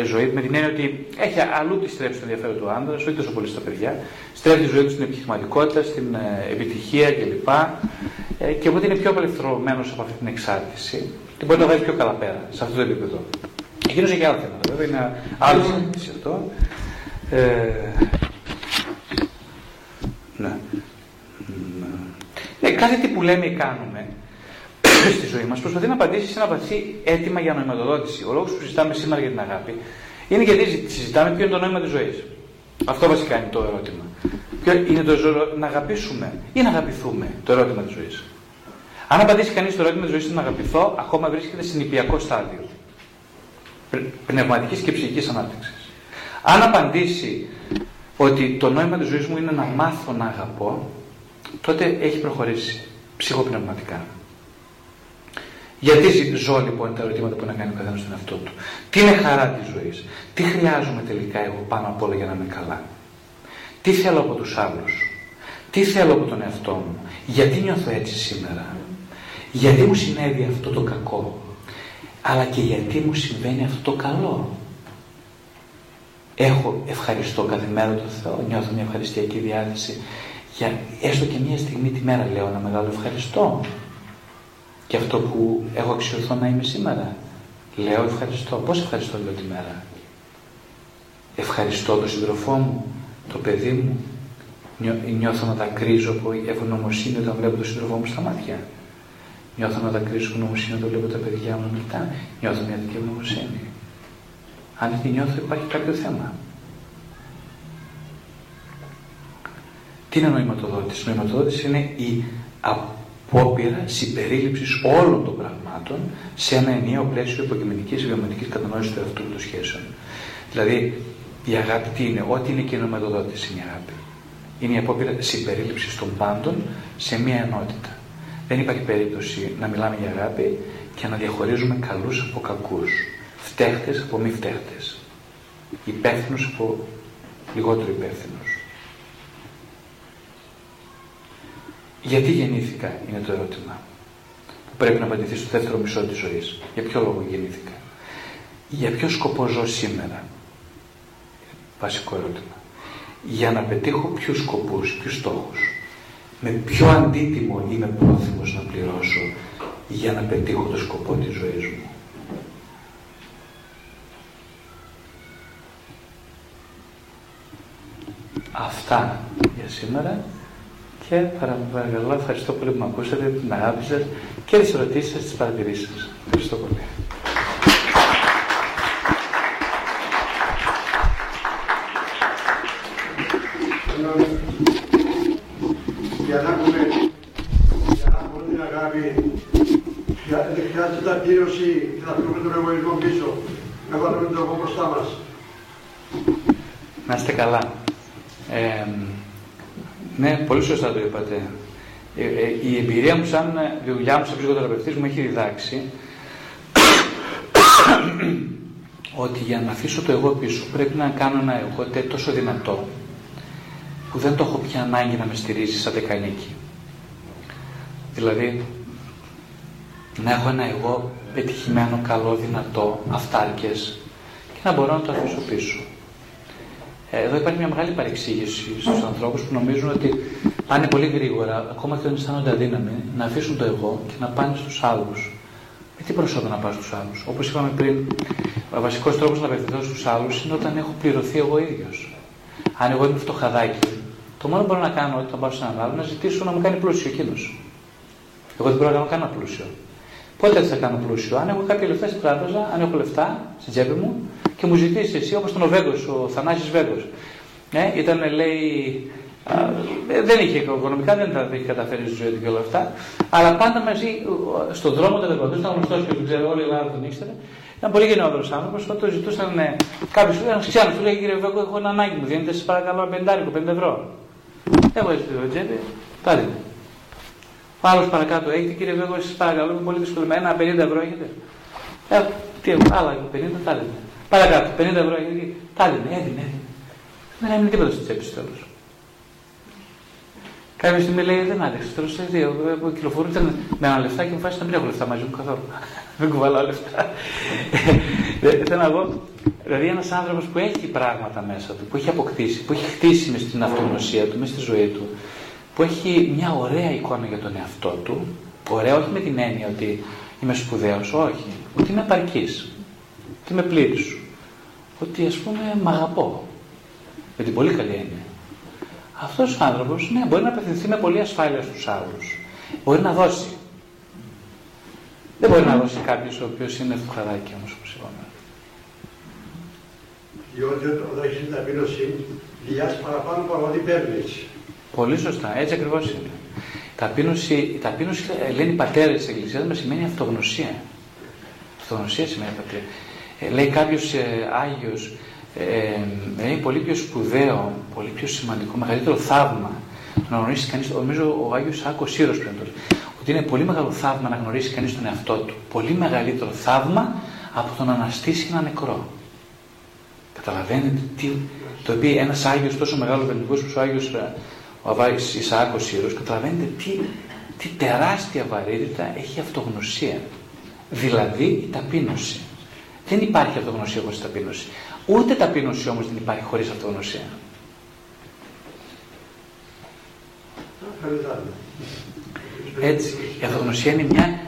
ζωή. Με την έννοια ότι έχει αλλού τη στρέψει το ενδιαφέρον του άντρα, όχι τόσο πολύ στα παιδιά. Στρέφει τη ζωή του στην επιχειρηματικότητα, στην επιτυχία κλπ. Και οπότε είναι πιο απελευθερωμένος από αυτή την εξάρτηση. Και μπορεί να βγάλει πιο καλά πέρα σε αυτό το επίπεδο. Εκείνος έχει άλλα θέματα, βέβαια. Είναι άλλη συζήτηση αυτό. Ναι. Κάθε τι που λέμε ή κάνουμε στη ζωή μας προσπαθεί να απαντήσει σε ένα βαθύ αίτημα για νοηματοδότηση. Ο λόγος που συζητάμε σήμερα για την αγάπη είναι γιατί συζητάμε ποιο είναι το νόημα της ζωής. Αυτό βασικά είναι το ερώτημα. Ποιο είναι το να αγαπήσουμε ή να αγαπηθούμε, το ερώτημα της ζωής. Αν απαντήσει κανείς το ερώτημα της ζωής να αγαπηθώ, ακόμα βρίσκεται σε νηπιακό στάδιο πνευματικής και ψυχικής ανάπτυξης. Αν απαντήσει ότι το νόημα της ζωής μου είναι να μάθω να αγαπώ, τότε έχει προχωρήσει ψυχοπνευματικά. Γιατί ζω λοιπόν τα ερωτήματα που να κάνει ο καθένας στον εαυτό του. Τι είναι χαρά της ζωής. Τι χρειάζομαι τελικά εγώ πάνω απ' όλα για να είμαι καλά. Τι θέλω από τους άλλους. Τι θέλω από τον εαυτό μου. Γιατί νιώθω έτσι σήμερα. Γιατί μου συνέβη αυτό το κακό. Αλλά και γιατί μου συμβαίνει αυτό το καλό. ευχαριστώ κάθε μέρα τον Θεό, νιώθω μια ευχαριστιακή διάθεση για έστω και μια στιγμή τη μέρα, λέω ένα μεγάλο ευχαριστώ και αυτό που έχω αξιωθώ να είμαι σήμερα. Λέω ευχαριστώ. Πώς ευχαριστώ, λέω, τη μέρα? Ευχαριστώ τον συντροφό μου, το παιδί μου. Νιώθω να τα κρίζω από ευγνωμοσύνη όταν βλέπω τον συντροφό μου στα μάτια. Νιώθω να τα κρίζω ευγνωμοσύνη όταν βλέπω τα παιδιά μου μετά. Νιώθω μια δική ευγνωμοσύνη. Αν δεν νιώθω, υπάρχει κάποιο θέμα. Τι είναι νοηματοδότηση? Νοηματοδότηση είναι η απόπειρα συμπερίληψη όλων των πραγμάτων σε ένα ενιαίο πλαίσιο υποκειμενικής βιωματικής κατανόησης του εαυτού και των σχέσεων. Δηλαδή, η αγάπη τι είναι? Ό,τι είναι και η νοηματοδότηση είναι η αγάπη. Είναι η απόπειρα συμπερίληψης των πάντων σε μία ενότητα. Δεν υπάρχει περίπτωση να μιλάμε για αγάπη και να διαχωρίζουμε καλούς από κακούς, φταίχτες από μη φταίχτες, υπεύθυνους από λιγότερο υπεύθυνους. Γιατί γεννήθηκα είναι το ερώτημα που πρέπει να απαντηθεί στο δεύτερο μισό της ζωής. Για ποιο λόγο γεννήθηκα? Για ποιο σκοπό ζω σήμερα? Βασικό ερώτημα. Για να πετύχω ποιους σκοπούς, ποιους στόχους. Με ποιο αντίτιμο είμαι πρόθυμος να πληρώσω για να πετύχω το σκοπό της ζωής μου. Αυτά για σήμερα. Και παρακαλώ, ευχαριστώ πολύ που με ακούσατε, την αγάπη σας και τις ερωτήσεις σας, τις παρατηρήσεις σας. Ευχαριστώ πολύ. Για να έχουμε την αγάπη, χρειάζεται τα πλήρωση και να φύγουμε τον εγωισμό πίσω. Να βάλουμε τον εγώ μπροστά μας. Να είστε καλά. Ναι, πολύ σωστά το είπατε. Η εμπειρία μου σαν δουλειά μου σαν ψυχοθεραπευτής μου έχει διδάξει ότι για να αφήσω το εγώ πίσω πρέπει να κάνω ένα εγώ τόσο δυνατό που δεν το έχω πια ανάγκη να με στηρίζει σαν δεκανίκη. Δηλαδή, να έχω ένα εγώ πετυχημένο, καλό, δυνατό, αυτάρκες και να μπορώ να το αφήσω πίσω. Εδώ υπάρχει μια μεγάλη παρεξήγηση στους ανθρώπους που νομίζουν ότι πάνε πολύ γρήγορα, ακόμα και όταν αισθάνονται αδύναμοι, να αφήσουν το εγώ και να πάνε στους άλλους. Με τι προσώπη να πάω στους άλλους? Όπως είπαμε πριν, ο βασικός τρόπος να απευθυνθώ στους άλλους είναι όταν έχω πληρωθεί εγώ ίδιος. Αν εγώ είμαι φτωχαδάκι, το μόνο που μπορώ να κάνω όταν πάω σε έναν άλλο είναι να ζητήσω να μου κάνει πλούσιο εκείνος. Εγώ δεν μπορώ να κάνω κανένα πλούσιο. Πότε δεν θα κάνω πλούσιο? Αν έχω κάποια λεφτά στην τράπεζα, αν έχω λεφτά στην τσέπη μου και μου ζητήσει εσύ, όπως τον Βέγκος, ο Θανάσης Βέγκος. Ναι, ήταν, λέει, δεν είχε οικονομικά, δεν τα είχε καταφέρει στη ζωή του και όλα αυτά, αλλά πάντα μαζί στον δρόμο τα δεκοντά, ήταν γνωστό και τον ξέρω, όλη η Ελλάδα τον ήξερε. Ήταν πολύ γενναιόδωρο άνθρωπο, όταν το ζητούσαν κάποιο, ένα ξένο, του λέει: κύριε Βέγκο, έχω ένα ανάγκη μου, δίνετε σας παρακαλώ ένα πεντάρικο, 5 ευρώ. Εγώ έτσι το τσέπη, πάρε. Ο άλλος παρακάτω, έχετε κύριε Βέγκο, σας παρακαλώ, είναι πολύ δυσκολημένα, 50 ευρώ έχετε. Τι έχω, άλλα 50, τα λέμε. Παρακάτω, 50 ευρώ έχετε, τα λέμε, έδινε. Δεν έμεινε τίποτα στην τσέπη τέλος. Κάποια στιγμή λέει: δεν άντεξε, τώρα σε δύο. Κυκλοφορούνταν με ένα λεφτά και μου φάνηκε να μην έχω λεφτά μαζί μου καθόλου. Δεν κουβαλάω λεφτά. Θέλω να πω, δηλαδή, ένας άνθρωπος που έχει πράγματα μέσα του, που έχει αποκτήσει, που έχει χτίσει μες στην αυτογνωσία του, μες στη ζωή του, που έχει μια ωραία εικόνα για τον εαυτό του, ωραία όχι με την έννοια ότι είμαι σπουδαίος, όχι, ότι είμαι επαρκής, ότι είμαι πλήρης, ότι ας πούμε μ' αγαπώ. Με την πολύ καλή έννοια. Αυτός ο άνθρωπος, ναι, μπορεί να απευθυνθεί με πολύ ασφάλεια στους άλλους. Μπορεί να δώσει. Δεν μπορεί να δώσει κάποιος ο οποίος είναι φτωχαδάκι όμως, όπως είπαμε. Διότι όταν έχεις την ταπείνωση, διάς παραπάνω από ό,τι παίρνεις. Πολύ σωστά, έτσι ακριβώς είναι. Ταπείνωση, λένε οι πατέρες της Εκκλησίας μας, σημαίνει αυτογνωσία. Αυτογνωσία σημαίνει πατρία. Λέει κάποιος Άγιος, είναι πολύ πιο σπουδαίο, πολύ πιο σημαντικό, μεγαλύτερο θαύμα να γνωρίσει κανείς. Νομίζω ο Άγιος Άκος Ήρος πριν τότε, ότι είναι πολύ μεγάλο θαύμα να γνωρίσει κανείς τον εαυτό του. Πολύ μεγαλύτερο θαύμα από το να αναστήσει ένα νεκρό. Καταλαβαίνετε τι, το οποίο ένας Άγιος τόσο μεγάλο βελτικός που ο Άγιος Ισαάκος Ήρος, καταλαβαίνετε τι τεράστια βαρύτητα έχει η αυτογνωσία. Δηλαδή η ταπείνωση. Δεν υπάρχει αυτογνωσία χωρίς ταπείνωση. Ούτε ταπείνωση όμως δεν υπάρχει χωρίς αυτογνωσία. Έτσι, η αυτογνωσία είναι μια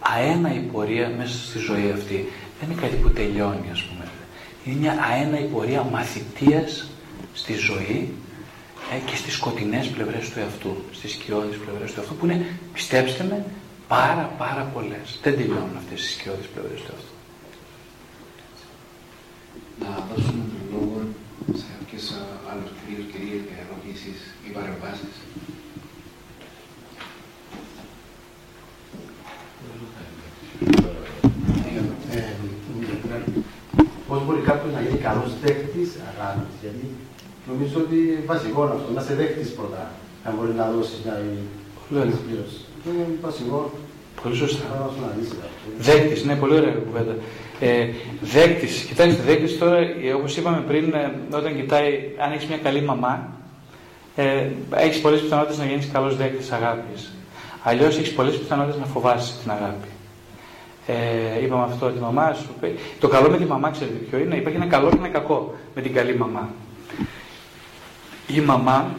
αέναη πορεία μέσα στη ζωή αυτή. Δεν είναι κάτι που τελειώνει, ας πούμε. Είναι μια αέναη πορεία μαθητείας στη ζωή και στις σκοτεινές πλευρές του εαυτού, στις σκιώδεις πλευρές του εαυτού, που είναι, πιστέψτε με, πάρα πολλές. Δεν τελειώνουν αυτές οι σκιώδεις πλευρές του εαυτού. Να δώσουμε τον λόγο σε κάποιους άλλους κυρίους και ερωτήσεις ή παρεμβάσεις. Πώς μπορεί κάποιος να γίνει καλός δέχτης αγάπης, γιατί νομίζω ότι βασικό είναι αυτό, να είσαι δέχτης πρώτα, να μπορεί να δώσεις μια πλήρωση. Είναι βασικό. Πολύ σωστά. Δέκτης, ναι, πολύ ωραία κουβέντα. Δέκτης, κοιτάξτε, δέκτης τώρα, όπως είπαμε πριν, όταν κοιτάει, αν έχεις μια καλή μαμά, έχεις πολλές πιθανότητες να γίνεις καλός δέκτης αγάπης. Αλλιώς έχεις πολλές πιθανότητες να φοβάσεις την αγάπη. Είπαμε αυτό, τη μαμά σου πει. Το καλό με τη μαμά, ξέρετε ποιο είναι, υπάρχει ένα καλό και ένα κακό με την καλή μαμά. Η μαμά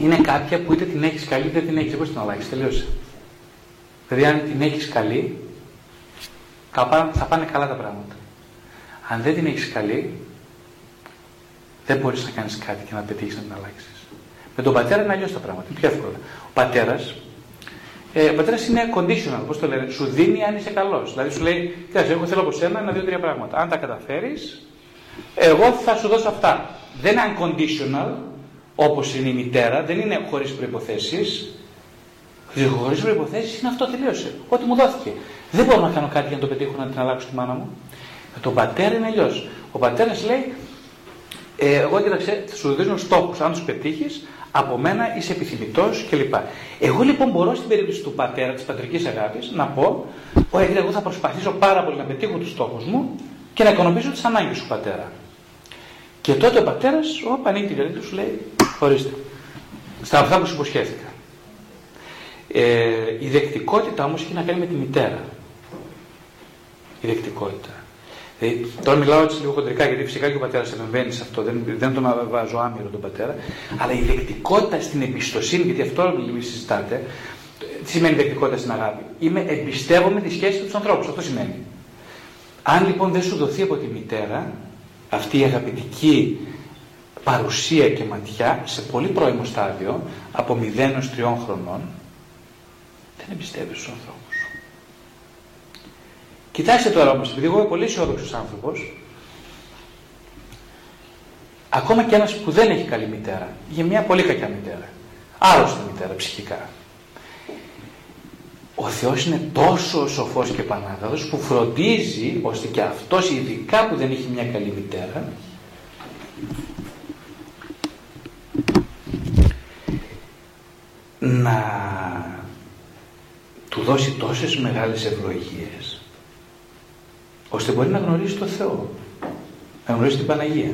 είναι κάποια που είτε την έχεις καλή είτε την έχεις. Πώς την αλλάξεις, τελείωσε. Δηλαδή, αν την έχεις καλή, θα πάνε καλά τα πράγματα. Αν δεν την έχεις καλή, δεν μπορείς να κάνεις κάτι και να πετύχεις να την αλλάξεις. Με τον πατέρα είναι αλλιώς τα πράγματα, είναι πιο εύκολα. Ο πατέρας είναι conditional, πώς το λένε, σου δίνει αν είσαι καλός. Δηλαδή, σου λέει, κοιτάξτε, εγώ θέλω από σένα 1, 2, 3 πράγματα. Αν τα καταφέρεις, εγώ θα σου δώσω αυτά. Δεν είναι unconditional, όπως είναι η μητέρα, δεν είναι χωρίς προϋποθέσεις. Χωρίς προϋποθέσεις είναι αυτό, τελείωσε. Ό,τι μου δόθηκε. Δεν μπορώ να κάνω κάτι για να το πετύχω, να την αλλάξω τη μάνα μου. Με τον πατέρα είναι αλλιώς. Ο πατέρας λέει, εγώ κοίταξε, σου δίνω στόχους. Αν τους πετύχεις, από μένα είσαι επιθυμητός κλπ. Εγώ λοιπόν μπορώ στην περίπτωση του πατέρα, της πατρικής αγάπης, να πω, εγώ θα προσπαθήσω πάρα πολύ να πετύχω τους στόχους μου και να οικονομήσω τις ανάγκες του πατέρα. Και τότε ο πατέρας, ανοίγει την καρδιά του, σου λέει, ορίστε, στα αυτά που σου υποσχέθηκα. Η δεκτικότητα όμως έχει να κάνει με τη μητέρα. Η δεκτικότητα. Δηλαδή, τώρα μιλάω έτσι λίγο χοντρικά, γιατί φυσικά και ο πατέρας επεμβαίνει σε αυτό, δεν τον βάζω άμυρο τον πατέρα, αλλά η δεκτικότητα στην εμπιστοσύνη, γιατί αυτό λίγο συζητάτε, τι σημαίνει δεκτικότητα στην αγάπη. Εμπιστεύομαι τη σχέση με τους ανθρώπους, αυτό σημαίνει. Αν λοιπόν δεν σου δοθεί από τη μητέρα αυτή η αγαπητική παρουσία και ματιά, σε πολύ πρώιμο στάδιο, από 0 έως 3 χρονών, δεν εμπιστεύεις στους ανθρώπους. Κοιτάξτε τώρα όμως, επειδή εγώ είμαι πολύ αισιόδοξος άνθρωπος, ακόμα και ένας που δεν έχει καλή μητέρα, για μια πολύ κακιά μητέρα, άρρωστη μητέρα ψυχικά, ο Θεός είναι τόσο σοφός και πανάγαθος που φροντίζει ώστε και αυτός, ειδικά που δεν έχει μια καλή μητέρα, να του δώσει τόσες μεγάλες ευλογίες, ώστε μπορεί να γνωρίσει τον Θεό, να γνωρίσει την Παναγία.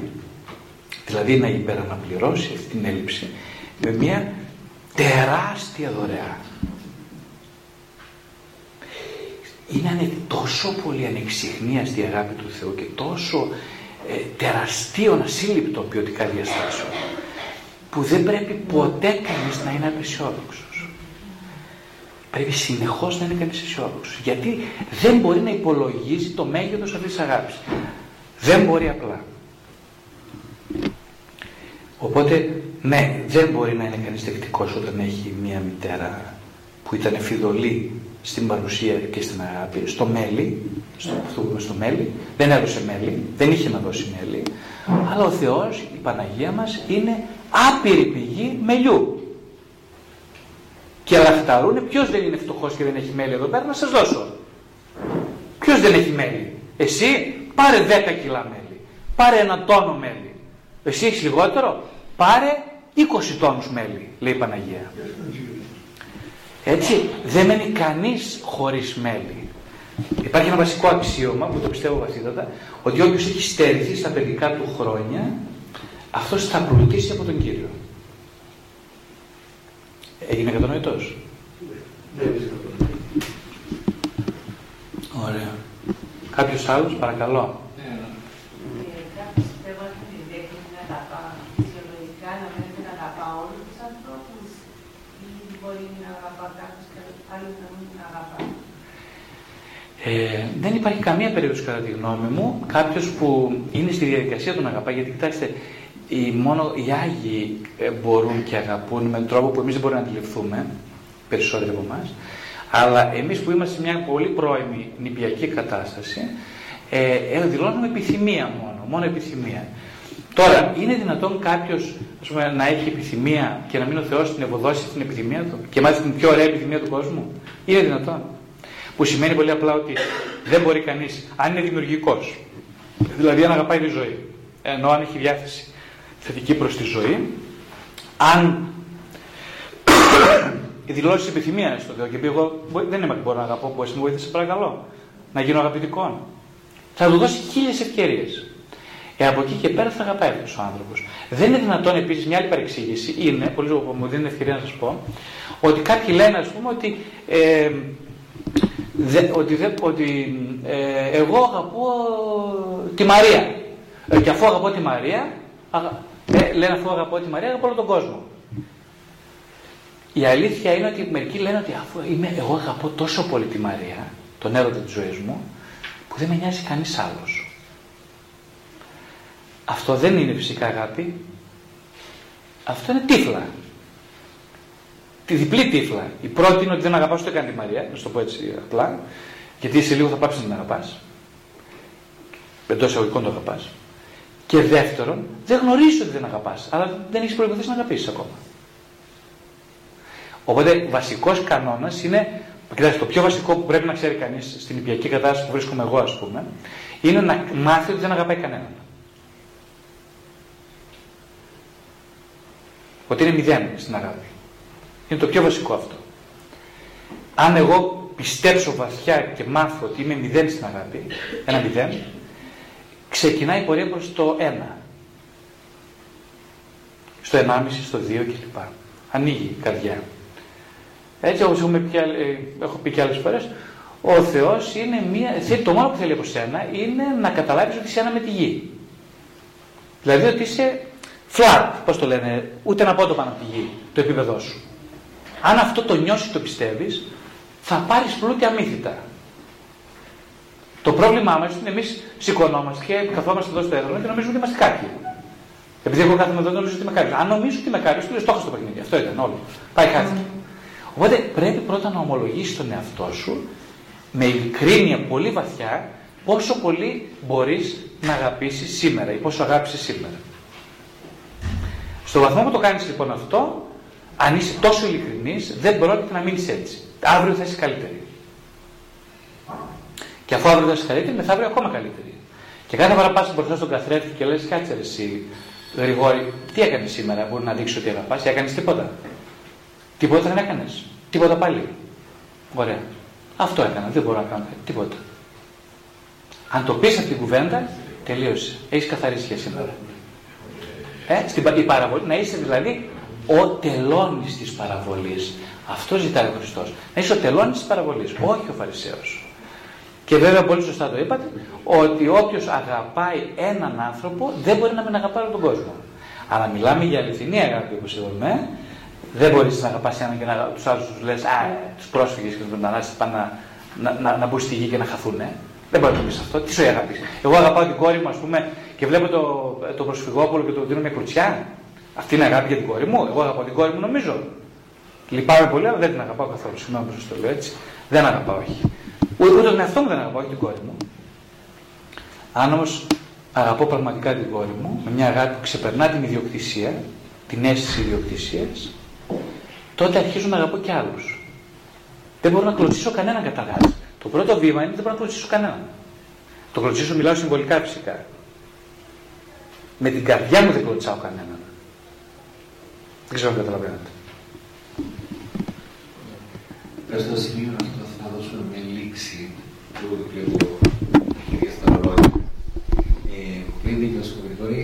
Δηλαδή να υπεραναπληρώσει αυτή την έλλειψη με μια τεράστια δωρεά. Είναι τόσο πολύ ανεξιχνίαστη η αγάπη του Θεού και τόσο τεραστίων ασύλληπτο ποιοτικά διαστάσεων, που δεν πρέπει ποτέ κανείς να είναι απεσιόδοξος. Πρέπει συνεχώς να είναι κανείς αισιόδοξος. Γιατί δεν μπορεί να υπολογίζει το μέγεθος αυτής της αγάπης. Δεν μπορεί απλά. Οπότε, ναι, δεν μπορεί να είναι κανείς δεκτικός όταν έχει μία μητέρα που ήταν φιδωλή στην παρουσία και στην αγάπη. Στο μέλι, αυτό που είπαμε στο μέλι, δεν έδωσε μέλι, δεν είχε να δώσει μέλι. Αλλά ο Θεός, η Παναγία μας, είναι άπειρη πηγή μελιού. Και λαχταρούνε, ποιος δεν είναι φτωχός και δεν έχει μέλι εδώ πέρα, να σας δώσω. Ποιος δεν έχει μέλι. Εσύ πάρε 10 κιλά μέλι. Πάρε 1 τόνο μέλι. Εσύ έχεις λιγότερο. Πάρε 20 τόνους μέλι, λέει η Παναγία. Έτσι, δεν μένει κανείς χωρίς μέλι. Υπάρχει ένα βασικό αξίωμα που το πιστεύω βαθύτατα, ότι όποιος έχει στερηθεί στα παιδικά του χρόνια, αυτός θα πλουτίσει από τον Κύριο. Έγινε κατανοητός. Ναι. Ωραία. Κάποιος άλλος, παρακαλώ. Δεν υπάρχει καμία περίπτωση κατά τη γνώμη μου κάποιος που είναι στη διαδικασία του να αγαπάει, γιατί κοιτάξτε, μόνο οι Άγιοι μπορούν και αγαπούν με τρόπο που εμείς δεν μπορούμε να αντιληφθούμε, περισσότεροι από εμάς, αλλά εμείς που είμαστε σε μια πολύ πρώιμη νηπιακή κατάσταση δηλώνουμε επιθυμία μόνο επιθυμία. Τώρα, είναι δυνατόν κάποιος να έχει επιθυμία και να μην ο Θεός την ευωδώσει την επιθυμία του και μάλιστα την πιο ωραία επιθυμία του κόσμου? Είναι δυνατόν? Που σημαίνει πολύ απλά ότι δεν μπορεί κανείς, αν είναι δημιουργικός, δηλαδή αν αγαπάει τη ζωή, ενώ αν έχει διάθεση θετική προς τη ζωή, αν δηλώσει επιθυμία στον Θεό και πει εγώ δεν είμαι, μπορώ να αγαπώ, που εσύ μου βοήθησε, παρακαλώ, να γίνω αγαπητικό, θα του δώσει 1000 ευκαιρίες. Από εκεί και πέρα θα αγαπάει αυτός ο άνθρωπος. Δεν είναι δυνατόν επίσης, μια άλλη παρεξήγηση είναι, πολύ λίγο που μου δίνει ευκαιρία να σας πω, ότι κάποιοι λένε ας πούμε ότι εγώ αγαπώ τη Μαρία. Και αφού αγαπώ τη Μαρία, λένε αφού αγαπώ τη Μαρία, αγαπώ όλο τον κόσμο. Η αλήθεια είναι ότι μερικοί λένε ότι αφού εγώ αγαπώ τόσο πολύ τη Μαρία, τον έρωτα της ζωής μου, που δεν με νοιάζει κανείς άλλος. Αυτό δεν είναι φυσικά αγάπη. Αυτό είναι τύφλα. Τη διπλή τύφλα. Η πρώτη είναι ότι δεν αγαπάς ούτε καν τη Μαρία, να σου το πω έτσι απλά, γιατί σε λίγο θα πάψεις να την αγαπάς. Εντός εισαγωγικών το αγαπάς. Και δεύτερον, δεν γνωρίζεις ότι δεν αγαπάς, αλλά δεν έχεις προϋποθέσεις να αγαπήσεις ακόμα. Οπότε βασικός κανόνας είναι, κοιτάξτε, το πιο βασικό που πρέπει να ξέρει κανείς στην νηπιακή κατάσταση που βρίσκομαι εγώ, ας πούμε, είναι να μάθει ότι δεν αγαπάει κανέναν. Ότι είναι μηδέν στην αγάπη. Είναι το πιο βασικό αυτό. Αν εγώ πιστέψω βαθιά και μάθω ότι είμαι μηδέν στην αγάπη, ένα μηδέν, ξεκινάει η πορεία προς το 1. Στο 1,5, στο 2 κλπ. Ανοίγει η καρδιά. Έτσι όπως έχω πει και άλλες φορές, ο Θεός είναι το μόνο που θέλει από σένα είναι να καταλάβεις ότι είσαι ένα με τη γη. Δηλαδή ότι είσαι flat, πώς το λένε, ούτε ένα πόντο πάνω από τη γη, το επίπεδό σου. Αν αυτό το νιώσεις, το πιστεύεις, θα πάρεις πλούτη αμύθιτα. Το πρόβλημά μας είναι εμείς σηκωνόμαστε και καθόμαστε εδώ στο έδρανο και νομίζουμε ότι είμαστε κάποιοι. Επειδή εγώ κάθομαι εδώ, νομίζω ότι είμαι κάποιος. Αν νομίζω ότι είμαι κάποιος, του λες το είχα στο παιχνίδι. Αυτό ήταν όλο. Πάει, χάθηκε. Οπότε πρέπει πρώτα να ομολογήσεις τον εαυτό σου με ειλικρίνεια πολύ βαθιά πόσο πολύ μπορείς να αγαπήσεις σήμερα ή πόσο αγάπησες σήμερα. Στο βαθμό που το κάνεις λοιπόν αυτό, αν είσαι τόσο ειλικρινής, δεν πρόκειται να μείνεις έτσι. Αύριο θα είσαι καλύτερη. Και αφού αύριο θα είσαι καλύτερη, μεθαύριο ακόμα καλύτερη. Και κάθε φορά πας μπροστά στον καθρέφτη και λες, κάτσε ρε εσύ, Γρηγόρη, τι έκανες σήμερα, μπορεί να δείξεις ότι αγαπάς? Έκανες τίποτα? Τίποτα δεν έκανες? Τίποτα πάλι? Ωραία. Αυτό έκανα, δεν μπορώ να κάνω τίποτα. Αν το πεις από την κουβέντα, τελείωσε. Έχεις καθαρίσει για σήμερα. Η παραβολή, να είσαι δηλαδή ο τελώνης της παραβολής. Αυτό ζητάει ο Χριστός. Να είσαι ο τελώνης της παραβολής, όχι ο Φαρισαίος. Και βέβαια πολύ σωστά το είπατε, ότι όποιος αγαπάει έναν άνθρωπο δεν μπορεί να μην αγαπάει τον κόσμο. Αλλά μιλάμε για αληθινή αγάπη, όπως είπαμε. Δεν μπορείς να αγαπάς έναν και τους άλλους τους λες, τους πρόσφυγες και τους μετανάστες πάνε να μπουν στη γη και να χαθούνε. Δεν μπορεί να το πεις αυτό. Τι σου αγαπείς? Εγώ αγαπάω την κόρη μου, ας πούμε, και βλέπω το προσφυγόπουλο και του δίνω μια κουρτσιά. Αυτή είναι αγάπη για την κόρη μου. Εγώ αγαπάω την κόρη μου, νομίζω. Λυπάμαι πολύ, αλλά δεν την αγαπάω καθόλου. Συγγνώμη που σας το λέω έτσι. Δεν αγαπάω, όχι. Ούτε τον εαυτό μου δεν αγαπάω, όχι την κόρη μου. Αν όμως αγαπώ πραγματικά την κόρη μου, με μια αγάπη που ξεπερνά την ιδιοκτησία, την αίσθηση ιδιοκτησίας, τότε αρχίζω να αγαπώ και άλλους. Δεν μπορώ να κλωτσίσω κανέναν καταρχάς. Το πρώτο βήμα είναι δεν μπορώ να κλωτσίσω κανέναν. Το κλωτσίσω μιλάω συμβολικά φυσικά. Με την καρδιά μου δεν κλωτσάω κανέναν. Δεν ξέρω αν καταλαβαίνετε. Στο σημείο αυτό θα δώσουμε μια λήξη του βιβλίου του Κυρία Σταυρολόγη. Πριν δείχνω στο Γρηγόρη.